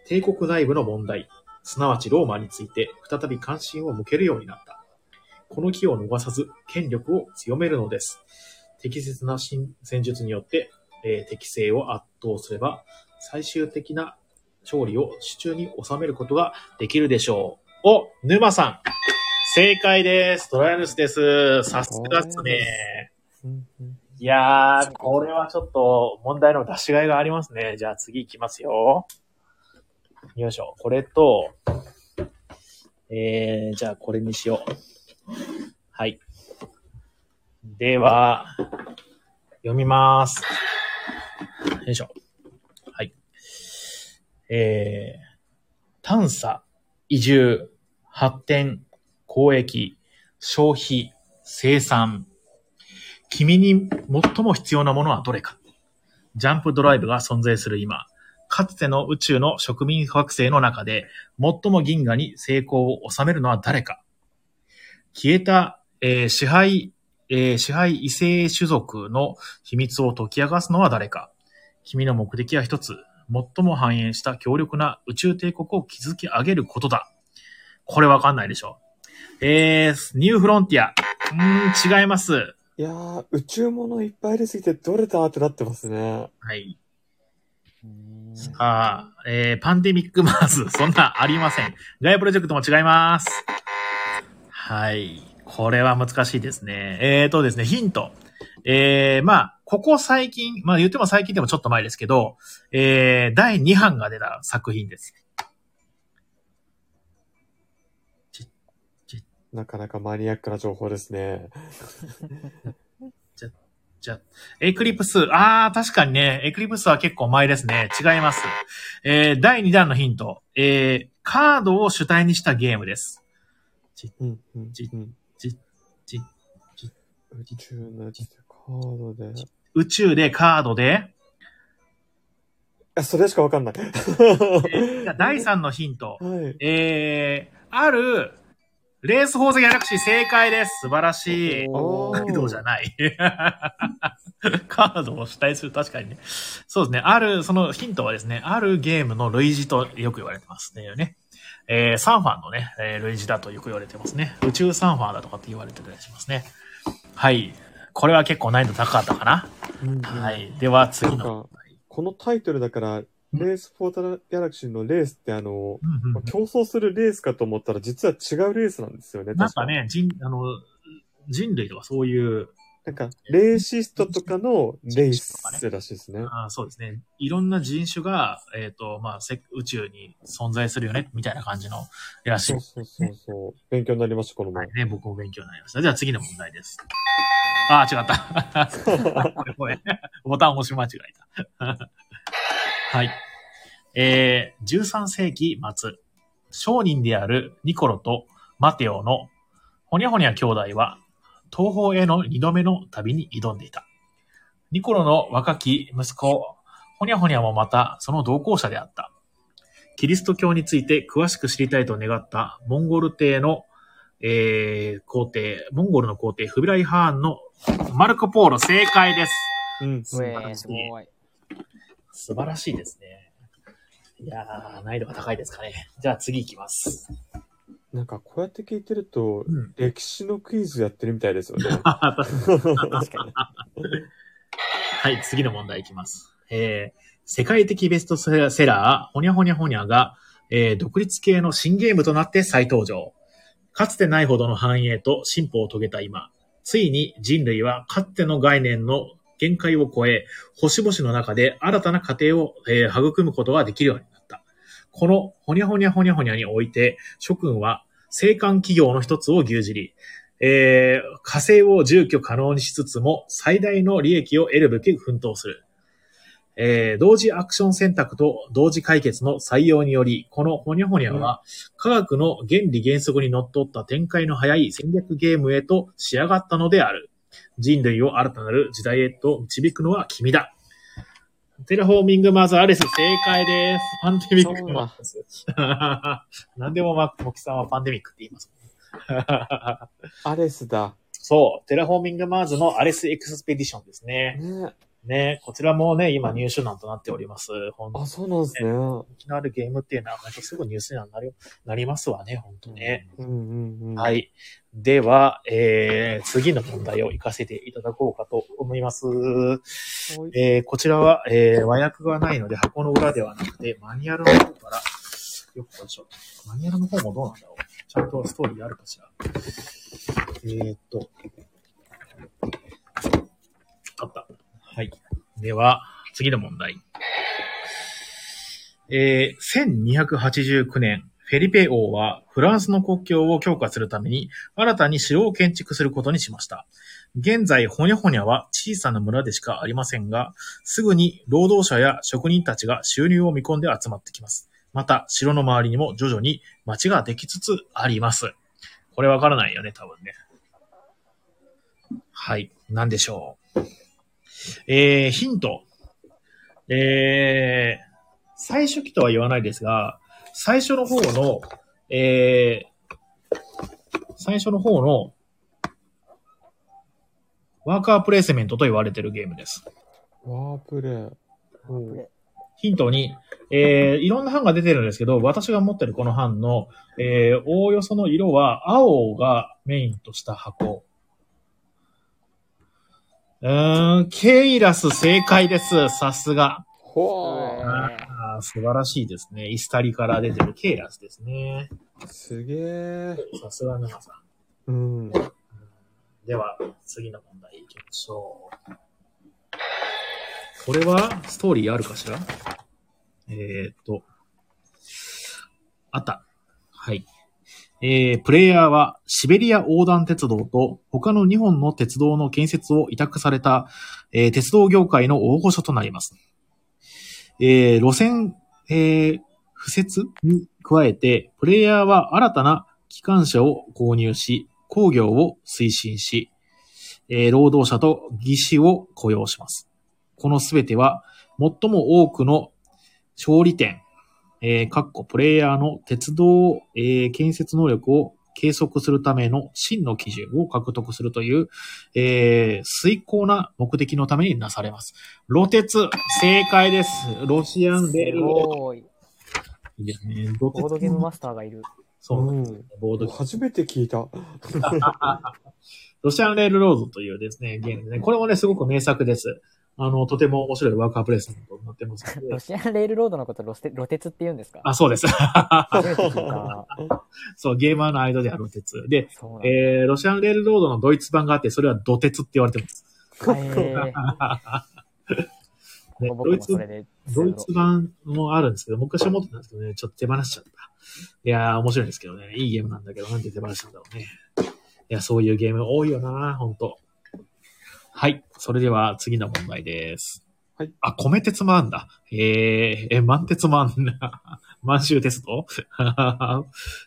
帝国内部の問題、すなわちローマについて再び関心を向けるようになった。この機を逃さず権力を強めるのです。適切な戦術によって、えー、敵性を圧倒すれば最終的な勝利を手中に収めることができるでしょう。お、沼さん。正解です。トライアヌスです。さすがっすね。いやー、これはちょっと問題の出しがいがありますね。じゃあ次行きますよ。よいしょ。これと、えー、じゃあこれにしよう。はい。では、読みます。よいしょ。えー、探査、移住、発展、交易、消費、生産。君に最も必要なものはどれか。ジャンプドライブが存在する今、かつての宇宙の植民惑星の中で最も銀河に成功を収めるのは誰か。消えた、えー、支配、えー、支配異性種族の秘密を解き明かすのは誰か。君の目的は一つ。最も繁栄した強力な宇宙帝国を築き上げることだ。これわかんないでしょ。えー、ニューフロンティア。うーん、違います。いやー、宇宙物いっぱいありすぎてどれだってなってますね。はい。さあ、えー、パンデミックマーズ、そんなありません。ガイアプロジェクトも違います。はい。これは難しいですね。えーとですね、ヒント。えー、まあ、ここ最近、まあ言っても最近でもちょっと前ですけど、えー、だいにはんが出た作品です。なかなかマニアックな情報ですね。じゃ、じゃ、エクリプス、あー、確かにね、エクリプスは結構前ですね。違います。えー、だいにだんのヒント、えー、カードを主体にしたゲームです。じ、うん、じ、じ、じ、じ、宇宙のやつでカードで。宇宙でカードで。あ、それしかわかんない。えー、だいさんのヒント。はい、えー、ある、レース宝石ギャラクシー正解です。素晴らしい。カードじゃない。カードを主体する。確かにね。そうですね。ある、そのヒントはですね、あるゲームの類似とよく言われてますね。えー、サンファンのね、類似だとよく言われてますね。宇宙サンファンだとかって言われてたりしますね。はい。これは結構難易度高かったかな。うんうん、はい。では次の。このタイトルだから、レースフォートギャラクシーのレースってあの、うんうんうん、競争するレースかと思ったら実は違うレースなんですよね。なんかね、人、あの、人類とかそういう。なんか、レーシストとかのレースらしいですね。あ、そうですね。いろんな人種が、えっと、まあ、宇宙に存在するよね、みたいな感じのらしい、ね。そうそうそうそう。勉強になりました、この前。はいね、僕も勉強になりました。じゃあ次の問題です。ああ、違った。ごめん。ボタン押し間違えた。はい。えー、じゅうさんせいき末、商人であるニコロとマテオのホニャホニャ兄弟は、東方へのにどめの旅に挑んでいた。ニコロの若き息子、ホニャホニャもまたその同行者であった。キリスト教について詳しく知りたいと願ったモンゴル帝の、えー、皇帝、モンゴルの皇帝フビライハーンのマルコポーロ正解です。うん、素晴らしい。素晴らしいですね。いやー、難易度が高いですかね。じゃあ次行きます。なんかこうやって聞いてると、うん、歴史のクイズやってるみたいですよね。確かに。はい、次の問題いきます。えー、世界的ベストセラー、ほにゃほにゃほにゃが、えー、独立系の新ゲームとなって再登場。かつてないほどの繁栄と進歩を遂げた今、ついに人類はかつての概念の限界を超え、星々の中で新たな過程を、えー、育むことができるようになった。このほにゃほにゃほにゃほにゃにおいて、諸君は生還企業の一つを牛耳り、えー、火星を住居可能にしつつも最大の利益を得るべき奮闘する。えー、同時アクション選択と同時解決の採用により、このホニャホニャは、うん、科学の原理原則にのっとった展開の早い戦略ゲームへと仕上がったのである。人類を新たなる時代へと導くのは君だ。テラフォーミングマザーアレス、正解です。パンデミックマックス何でもマックモキさんはパンデミックって言いますアレスだそう、テラフォーミングマーズのアレスエクスペディションですね、ねね、こちらもね、今入手難となっております。本当に、ね。あ、そうなんですね。人気のあるゲームっていうのは、なんかすぐニュースになる、なりますわね、本当ね。うんうんうん。はい。では、えー、次の問題を活かせていただこうかと思います。えー、こちらは、えー、和訳がないので、箱の裏ではなくて、マニュアルの方から、よくこれでしょ。マニュアルの方もどうなんだろう。ちゃんとストーリーあるかしら。えーっと。あった。はい。では、次の問題。えー、せんにひゃくはちじゅうきゅうねん、フェリペ王はフランスの国境を強化するために新たに城を建築することにしました。現在、ホニャホニャは小さな村でしかありませんが、すぐに労働者や職人たちが収入を見込んで集まってきます。また、城の周りにも徐々に町ができつつあります。これわからないよね、多分ね。はい。なんでしょう。えー、ヒント。えー、最初期とは言わないですが、最初の方の、えー、最初の方の、ワーカープレイスメントと言われているゲームです。ワープレイ。ヒントに、えー、いろんな版が出てるんですけど、私が持ってるこの版の、えー、おおよその色は、青がメインとした箱。うーん、ケイラス正解です。さすが。ほー。あー、素晴らしいですね。イスタリから出てるケイラスですね。すげー。さすが長さん。うん。では、次の問題いきましょう。これは、ストーリーあるかしら？えーっと。あった。はい。えー、プレイヤーはシベリア横断鉄道と他のにほんの鉄道の建設を委託された、えー、鉄道業界の大御所となります。えー、路線、えー、敷設に加えて、プレイヤーは新たな機関車を購入し、工業を推進し、えー、労働者と技師を雇用します。このすべては最も多くの勝利点、えー、かっこプレイヤーの鉄道、えー、建設能力を計測するための真の基準を獲得するという、えー、遂行な目的のためになされます。ロ鉄、正解です。ロシアンレール。いいですね。ボードゲームマスターがいる。そうなんです、ね、うん、ボードゲーム。初めて聞いた。ロシアンレールロードというですね、ゲームね。これもね、すごく名作です。あの、とても面白いワーカープレイスメントになってますので。ロシアンレールロードのことロステ、ロ鉄って言うんですか？あ、そうです。そう、ゲーマーの間ではロ鉄。で、えー、ロシアンレールロードのドイツ版があって、それはド鉄って言われてます。ね、ドイツ、ドイツ版もあるんですけど、昔は持ってたんですけどね、ちょっと手放しちゃった。いやー、面白いんですけどね。いいゲームなんだけど、なんで手放したんだろうね。いや、そういうゲーム多いよな、ほんと。はい。それでは次の問題です。はい。あ、米鉄もあんだ。えー、え、満鉄もあんだ。満州鉄道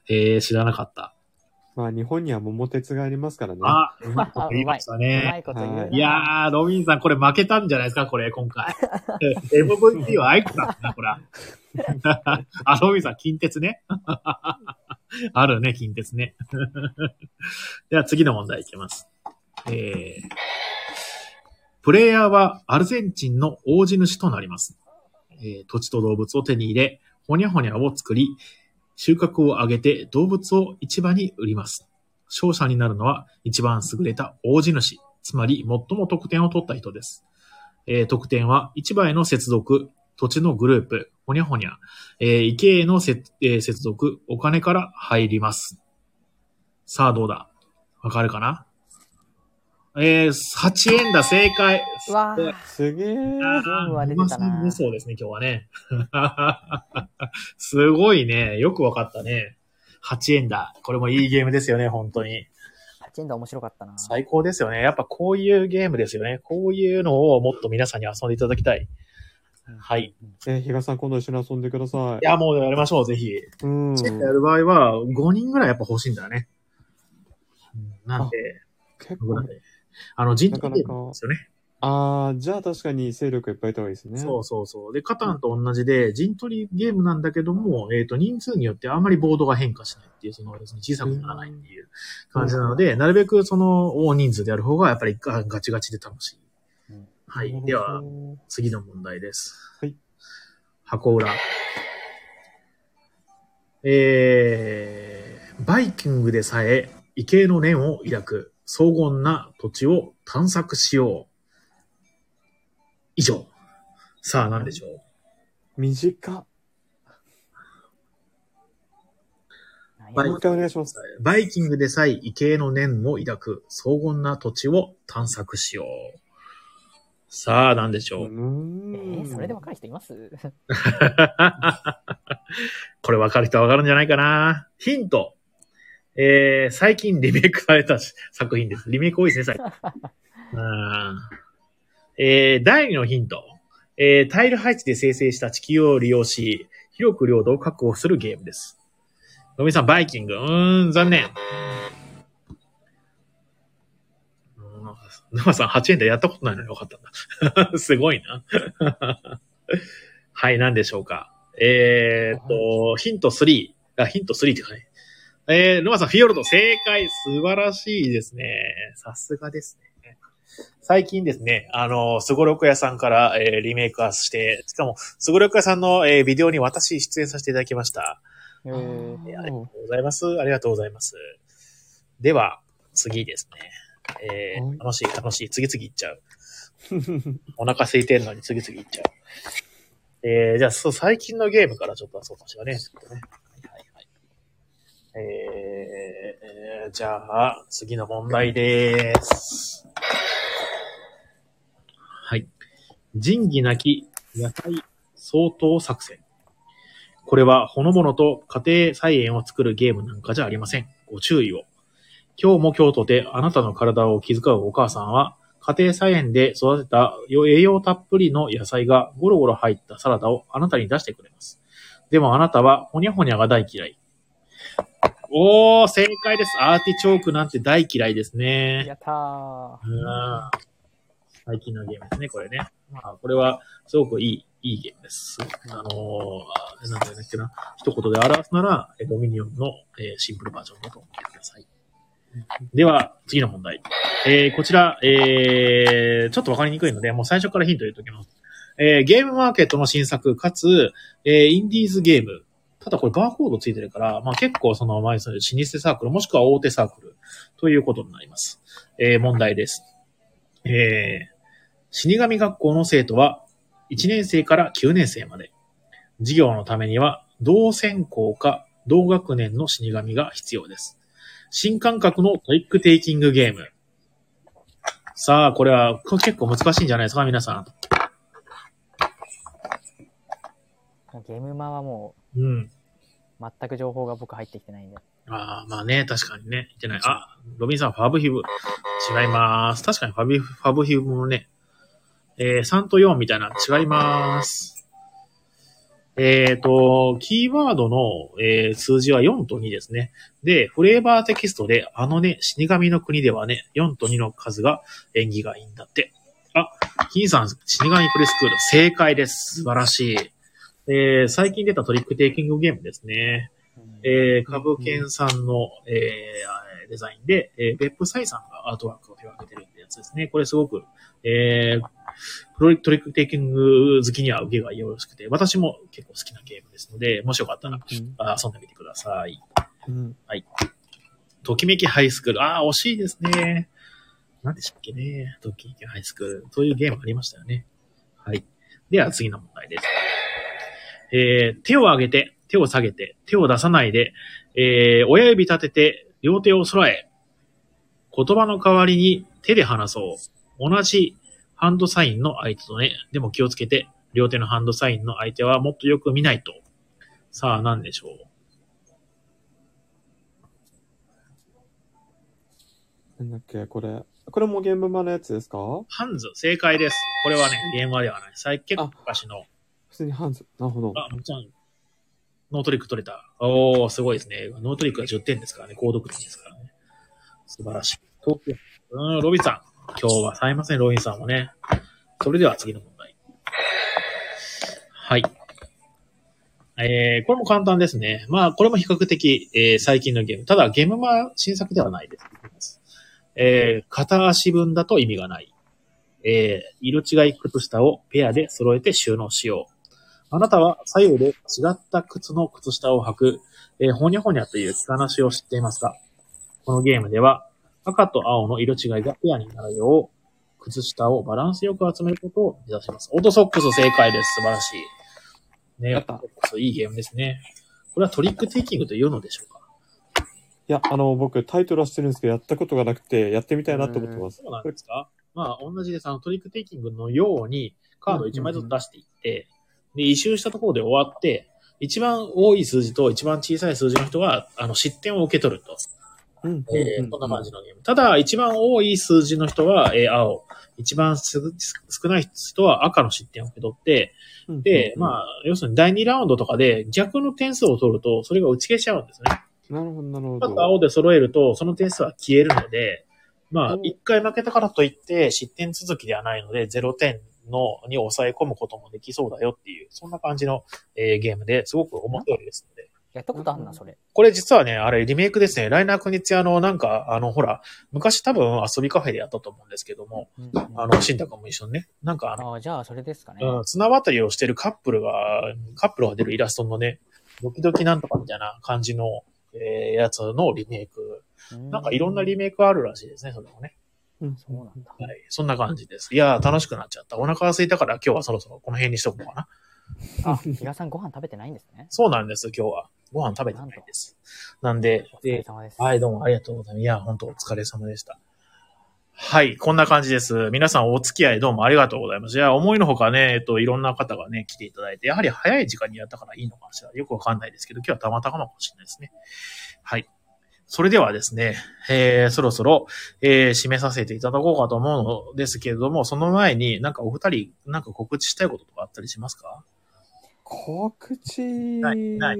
えー、知らなかった。まあ、日本には桃鉄がありますからね。あ、うまいこと言いましたね。うまいこと言うな。いやー、ロビンさん、これ負けたんじゃないですか、これ、今回。エムブイピー はアイクだな、ほら。あ、ロビンさん、近鉄ね。あるね、近鉄ね。では、次の問題いきます。えー、プレイヤーはアルゼンチンの大地主となります。えー、土地と動物を手に入れ、ほにゃほにゃを作り、収穫を上げて動物を市場に売ります。勝者になるのは一番優れた大地主、つまり最も得点を取った人です。えー、特典は、市場への接続、土地のグループ、ほにゃほにゃ、えー、池へのせ、えー、接続、お金から入ります。さあ、どうだ？わかるかな？えー、はちえんだ、正解。わー、すげー。まさにそうですね、今日はね。すごいね、よくわかったね。はちえんだ。これもいいゲームですよね、本当に。はちえんだ面白かったな。最高ですよね。やっぱこういうゲームですよね。こういうのをもっと皆さんに遊んでいただきたい。はい。えー、比嘉さん今度一緒に遊んでください。いや、もうやりましょう、ぜひ。うん。チェックやる場合は、ごにんぐらいやっぱ欲しいんだね。なんで。結構。あの、人体ゲームですよね。ああ、じゃあ確かに勢力いっぱいいた方がいいですね。そうそうそう。で、カタンと同じで、陣取りゲームなんだけども、えっと、人数によってあんまりボードが変化しないっていう、その、小さくならないっていう感じなので、うん、なるべくその、大人数でやる方が、やっぱりガチガチで楽しい。うん、はい。では、次の問題です。はい。箱裏。えー、バイキングでさえ、異形の念を抱く、荘厳な土地を探索しよう。以上。さあ、何でしょう？短っ。もう一回お願いします。バイキングでさえ異形の念を抱く、荘厳な土地を探索しよう。さあ、何でしょう？うーん、えー、それで分かる人います？これ分かる人は分かるんじゃないかな。ヒント。えー、最近リメイクされた作品です。リメイク多いですね、最近。うんえー、第二のヒント、えー。タイル配置で生成した地球を利用し、広く領土を確保するゲームです。のみさん、バイキング。うーん、残念。のまさん、はちえんでやったことないのによかったんだ。すごいな。はい、何でしょうか。えー、っと、ヒントスリー。あ、ヒントスリーってかね。えー、沼さん、フィヨルド、正解、素晴らしいですね。さすがですね。最近ですね、あの、すごろく屋さんから、えー、リメイクアして、しかも、すごろく屋さんの、えー、ビデオに私出演させていただきました。えー、ありがとうございます。ありがとうございます。では、次ですね。えー、楽しい、楽しい。次々いっちゃう。お腹空いてるのに次々いっちゃう。えー、じゃあ、そう、最近のゲームからちょっとそうかしらね。ちょっとねえー、じゃあ、次の問題でーす。はい。仁義なき野菜相当作戦。これはほのぼのと家庭菜園を作るゲームなんかじゃありません。ご注意を。今日も今日とてあなたの体を気遣うお母さんは、家庭菜園で育てた栄養たっぷりの野菜がゴロゴロ入ったサラダをあなたに出してくれます。でもあなたはほにゃほにゃが大嫌い。おー、正解です。アーティチョークなんて大嫌いですね。やったー。うん。最近のゲームですね、これね。まあ、これは、すごくいい、いいゲームです。あのー、なんて言うんだっけな。一言で表すなら、ドミニオンの、えー、シンプルバージョンだと思ってください。では、次の問題。えー、こちら、えー、ちょっとわかりにくいので、もう最初からヒント入れておきます。えー、ゲームマーケットの新作、かつ、えー、インディーズゲーム。ただこれバーコードついてるから、まあ結構その前の老舗サークルもしくは大手サークルということになります。えー、問題です。えー、死神学校の生徒はいちねんせいからきゅうねんせいまで、授業のためには同専攻か同学年の死神が必要です。新感覚のトリックテイキングゲーム。さあ、これは結構難しいんじゃないですか、皆さん。ゲームマはもう、うん。全く情報が僕入ってきてないんで。ああ、まあね、確かにね。いってない。あ、ロビンさん、ファブヒブ。違います。確かにファブ、ファブヒブもね、えー、さんとよんみたいな、違います。えっと、キーワードの、えー、数字はよんとにですね。で、フレーバーテキストで、あのね、死神の国ではね、よんとにの数が縁起がいいんだって。あ、金さん、死神プレスクール、正解です。素晴らしい。えー、最近出たトリックテイキングゲームですね。えー、株券さんの、えー、デザインで、えー、別府サイさんがアートワークを手掛けてるってやつですね。これすごく、えー、トリックテイキング好きには受けがよろしくて、私も結構好きなゲームですので、もしよかったら、うん、遊んでみてください。うん、はい。ときめきハイスクール。ああ、惜しいですね。何でしたっけね。ときめきハイスクール。そういうゲームありましたよね。はい。では次の問題です。えー、手を上げて、手を下げて、手を出さないで、えー、親指立てて、両手を空へ。言葉の代わりに手で話そう。同じハンドサインの相手とね。でも気をつけて、両手のハンドサインの相手はもっとよく見ないと。さあ、何でしょう。なんだっけ、これ。これもゲームマのやつですか？ハンズ、正解です。これはね、ゲームマではない。最近、結構昔の。普通にハンズ。なるほど。あ、もちろん。ノートリック取れた。おー、すごいですね。ノートリックはじゅってんですからね。高得点ですからね。素晴らしい。うん、ロビンさん。今日は冴えません、ロビンさんもね。それでは次の問題。はい。えー、これも簡単ですね。まあ、これも比較的、えー、最近のゲーム。ただ、ゲームは新作ではないです。えー、片足分だと意味がない。えー、色違い靴下をペアで揃えて収納しよう。あなたは左右で違った靴の靴下を履く、えー、ほにゃほにゃという着こなしを知っていますか？このゲームでは赤と青の色違いがペアになるよう靴下をバランスよく集めることを目指します。オートソックス正解です。素晴らしい。ね、やっぱいいゲームですね。これはトリックテイキングというのでしょうか？いや、あの、僕タイトルはしてるんですけど、やったことがなくて、やってみたいなと思ってます。そうなんですか？まあ、同じです。あの、トリックテイキングのようにカードいちまいずつ出していって、うんうんうんで、一周したところで終わって、一番多い数字と一番小さい数字の人は、あの、失点を受け取ると。うんうんうんえー、こんな感じのゲーム。ただ、一番多い数字の人は、えー、青。一番す少ない人は赤の失点を受け取って、うんうんうん、で、まあ、要するにだいにラウンドとかで逆の点数を取ると、それが打ち消しちゃうんですね。なるほど、なるほど。赤と青で揃えると、その点数は消えるので、まあ、一回負けたからといって、失点続きではないので、ぜろてん。のに抑え込むこともできそうだよっていう、そんな感じの、えー、ゲームですごく面白いですので。やったことあんな、それ。これ実はね、あれリメイクですね。ライナー国津屋のなんか、あの、ほら、昔多分遊びカフェでやったと思うんですけども、うんうん、あの、新宅も一緒にね、なんかあの、あじゃあそれですかね。うん、綱渡りをしてるカップルが、カップルが出るイラストのね、ドキドキなんとかみたいな感じの、えー、やつのリメイク。なんかいろんなリメイクあるらしいですね、それもね。うん、そうなんだ。はい。そんな感じです。いやー、楽しくなっちゃった。お腹が空いたから今日はそろそろこの辺にしとこうかな。あ、比嘉さんご飯食べてないんですね。そうなんです、今日は。ご飯食べてないです。なんで、お疲れ様です。はい、どうもありがとうございます。いやー、ほんとお疲れ様でした。はい、こんな感じです。皆さんお付き合いどうもありがとうございます。いや、思いのほかね、えっと、いろんな方がね、来ていただいて、やはり早い時間にやったからいいのかしら。よくわかんないですけど、今日はたまたまかもしれないですね。はい。それではですね、えー、そろそろ、えー、締めさせていただこうかと思うのですけれども、その前になんかお二人、なんか告知したいこととかあったりしますか？告知はな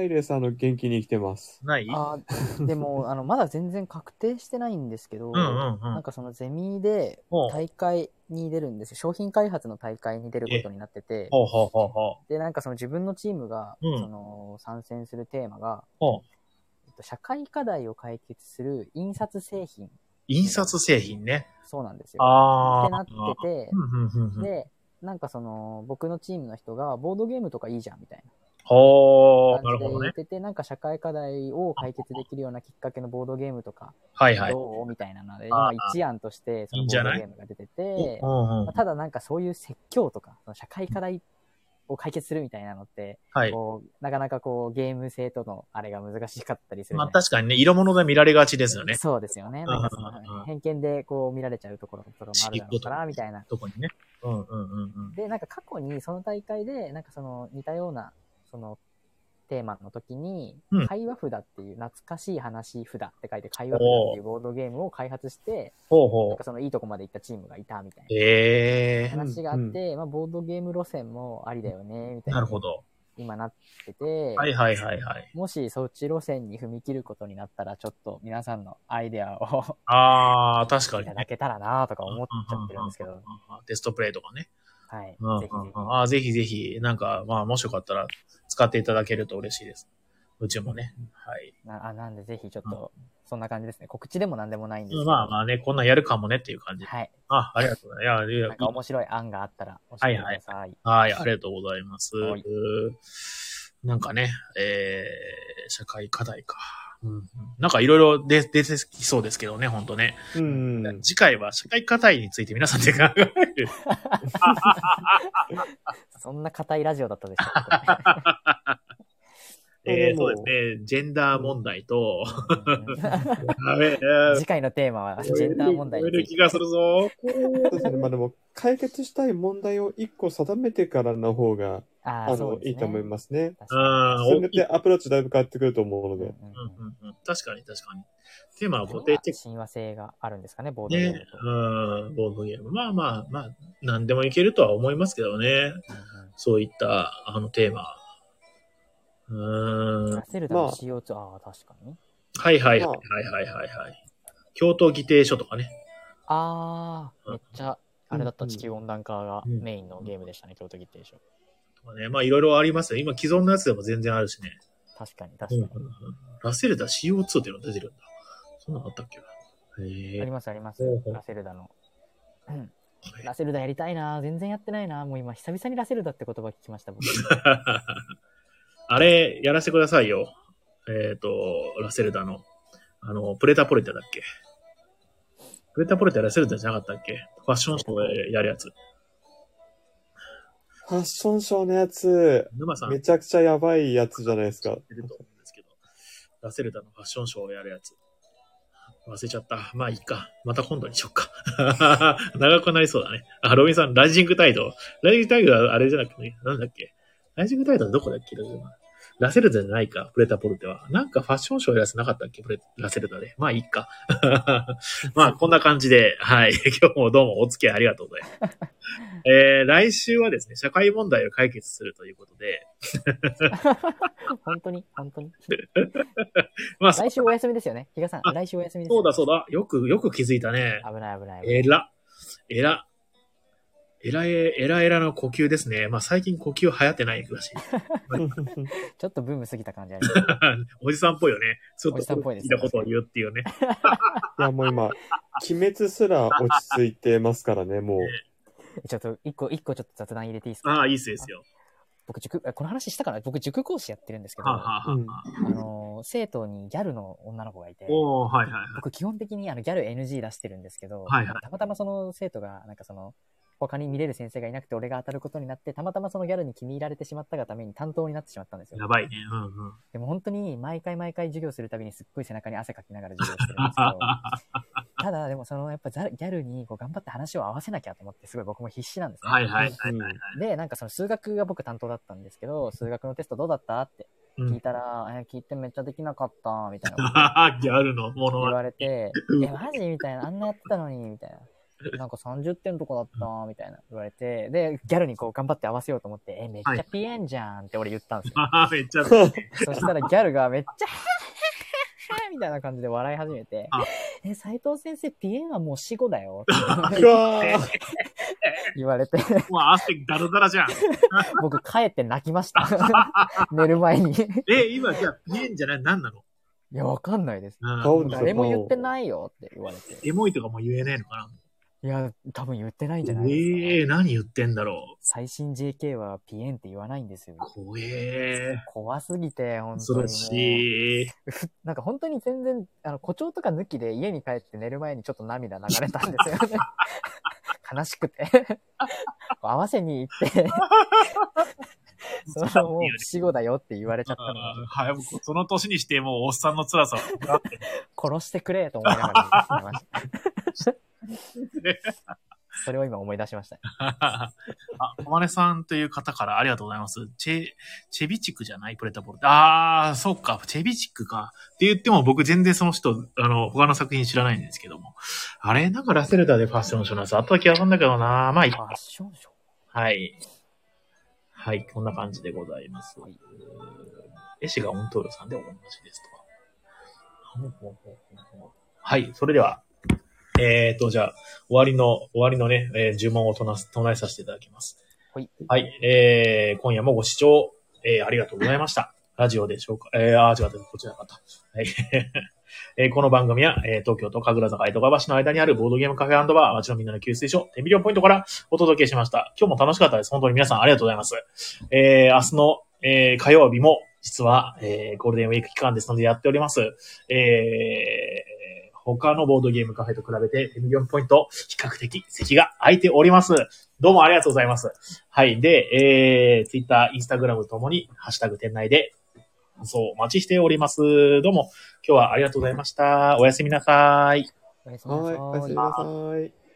いです。あの、元気に生きてます。ない？あでも、あの、まだ全然確定してないんですけど、うんうんうん、なんかそのゼミで大会に出るんですよ。商品開発の大会に出ることになってて、ほうほうほうほうで、なんかその自分のチームが、うん、その参戦するテーマが、ほう社会課題を解決する印刷製品。印刷製品ね。そうなんですよ。あってなってて、で、なんかその、僕のチームの人が、ボードゲームとかいいじゃん、みたいな。ほー、なるほどね。で、ね、なんか社会課題を解決できるようなきっかけのボードゲームとか、はいはい。どうみたいなので、今一案として、そのボードゲームが出てて、いいまあ、ただなんかそういう説教とか、その社会課題、を解決するみたいなのって、はい、こうなかなかこうゲーム性とのあれが難しかったりする。まあ確かにね、色物で見られがちですよね。そうですよね。なんかその偏見でこう見られちゃうところとかもあるだろうからみたいな。とこにね。うんうんうんうん。でなんか過去にその大会でなんかその似たようなそのテーマの時に、うん、会話札っていう懐かしい話札って書いて会話札っていうボードゲームを開発して、ほうほうなんかそのいいとこまで行ったチームがいたみたいな、えー、話があって、うん、まあボードゲーム路線もありだよねみたいな。なるほど。今なってて、はいはいはいはい。もしそっち路線に踏み切ることになったらちょっと皆さんのアイデアをああ確かに、ね、いただけたらなとか思っちゃってるんですけど。テストプレイとかね。はい。うん、ぜひぜひ。ああ、ぜひぜひ。なんか、まあ、もしよかったら使っていただけると嬉しいです。うちもね。はい。な、あなんでぜひちょっと、うん、そんな感じですね。告知でもなんでもないんですけど。まあまあね、こんなんやるかもねっていう感じ。はい。あ、ありがとうございます。いや、なんか面白い案があったら教えてください。はい、はい、はい。ありがとうございます。なんかね、えー、社会課題か。うん、なんかいろいろ出てきそうですけどね、ほんとね、うん。次回は社会課題について皆さんで考える。そんな課題ラジオだったでしょう。えー、そうですね。ジェンダー問題と、次回のテーマはジェンダー問題について。超える気がするぞ。そうですね。まあでも解決したい問題を一個定めてからの方がああの、ね、いいと思いますね。ああ、それでアプローチだいぶ変わってくると思うので。うんうんうん、確かに確かに。テーマは固定的。親和性があるんですかね、ボードゲーム。ね、うん、ボードゲーム。まあまあまあ、何でもいけるとは思いますけどね。うん、そういったあのテーマ。うーん。セルダの シーオーツー、まあ、ああ、確かに。はいはいはいはいはいはい。京都議定書とかね。ああ、めっちゃ、あれだった、地球温暖化がメインのゲームでしたね、うん、京都議定書。とかね、まあいろいろありますよ。今既存のやつでも全然あるしね。確かに確かに。うんうん、ラセルダ シーオーツー っていうの出てるんだ。そんなのあったっけな。へー。ありますあります。ラセルダの。うん。ラセルダやりたいな。全然やってないな。もう今久々にラセルダって言葉聞きました僕。あれ、やらせてくださいよ。えっ、ー、と、ラセルダの、あの、プレタポリタだっけ。プレタポリタラセルダじゃなかったっけ。ファッションショーやるやつ。ファッションショーのやつ、沼さんめちゃくちゃやばいやつじゃないですか。出ると思うんですけど、ラセルダのファッションショーをやるやつ。忘れちゃった。まあいいか。また今度にしよっか。長くなりそうだね。あ、ロビンさん、ライジングタイド。ライジングタイドはあれじゃなくて、ね、なんだっけ。ライジングタイドはどこだっけ。ラセルダじゃないか、プレタポルテは。なんかファッションショーやらせなかったっけ、プレラセルダで。まあいいか。まあこんな感じで、はい。今日もどうもお付き合いありがとうございます。えー、来週はですね、社会問題を解決するということで。本当に本当にまあ、来週お休みですよね。比嘉さん、来週お休みです、ね。そうだそうだ。よく、よく気づいたね。危ない危ない危ない。えら。えら。えらえ、えらえらの呼吸ですね。まあ最近呼吸流行ってないらしい。ちょっとブーム過ぎた感じある。おじさんっぽいよね。ちょっと聞いたことを言うっていうね。いやもう今、鬼滅すら落ち着いてますからね、もう。ちょっと一個一個ちょっと雑談入れていいですか。ああ、いいっすですよ。僕塾、この話したから、僕塾講師やってるんですけど、はあはあうん、あの生徒にギャルの女の子がいて、おはいはいはい、僕基本的にあのギャル エヌジー 出してるんですけど、はいはい、たまたまその生徒がなんかその他に見れる先生がいなくて俺が当たることになって、たまたまそのギャルに気に入られてしまったがために担当になってしまったんですよ。やばいね。うんうん、でも本当に毎回毎回授業するたびにすっごい背中に汗かきながら授業してるんですけど、ただでもそのやっぱギャルにこう頑張って話を合わせなきゃと思ってすごい僕も必死なんですね。はいはいはいはい、はい。で、なんかその数学が僕担当だったんですけど、数学のテストどうだったって聞いたら、うん、え聞いてめっちゃできなかったみたいな。ギャルのもの言われて、えマジみたいな、あんなやってたのにみたいな。なんかさんじゅってんとかだったみたいな言われて、でギャルにこう頑張って合わせようと思って、えめっちゃピエンじゃんって俺言ったんですよ。はい、めっちゃ。そしたらギャルがめっちゃみたいな感じで笑い始めて、え斉藤先生ピエンはもう死後だよって言われて、もう汗ダラダラじゃん。僕帰って泣きました。寝る前に。え今じゃあピエンじゃない何なの？いやわかんないです。誰も言ってないよって言われて。エモいとかも言えないのかな。いや、多分言ってないんじゃないですか、ね。ええー、何言ってんだろう。最新 ジェーケー はピエンって言わないんですよ。怖えー。怖すぎて、本当に。恐ろしい。なんか本当に全然、あの、誇張とか抜きで家に帰って寝る前にちょっと涙流れたんですよね。悲しくて。合わせに行って、そのもう死後だよって言われちゃったので。はい、僕その年にしてもうおっさんの辛さを。殺してくれと思いながら言ってました。それを今思い出しました。あ、小金さんという方からありがとうございます。チェ、チェビチクじゃないプレタポル。ああ、そうか、チェビチクか。って言っても僕全然その人、あの、他の作品知らないんですけども。あれなんかラセルダでファッションショーのやつあっただけやるんだけどな。まあいい。ファッションショーはい。はい、こんな感じでございます。はい、絵師がオントールさんでお話ですとか。はい、それでは。えーと、じゃあ、終わりの、終わりのね、えー、呪文を唱えさせていただきます。はい。はい。えー、今夜もご視聴、えー、ありがとうございました。ラジオでしょうか。えー、あー、違った、こちらだった。はい。えー、この番組は、えー、東京都神楽坂江戸川橋の間にあるボードゲームカフェ&バー、街のみんなの給水所、天秤寮ポイントからお届けしました。今日も楽しかったです。本当に皆さんありがとうございます。えー、明日の、えー、火曜日も、実は、えー、ゴールデンウィーク期間ですのでやっております。えー他のボードゲームカフェと比べてテンミリオンポイント比較的席が空いております。どうもありがとうございます。はい。で、えー、Twitter、Instagram ともにハッシュタグ店内で感想をお待ちしております。どうも今日はありがとうございました。おやすみなさい。おやすみなさい。おやすみなさい。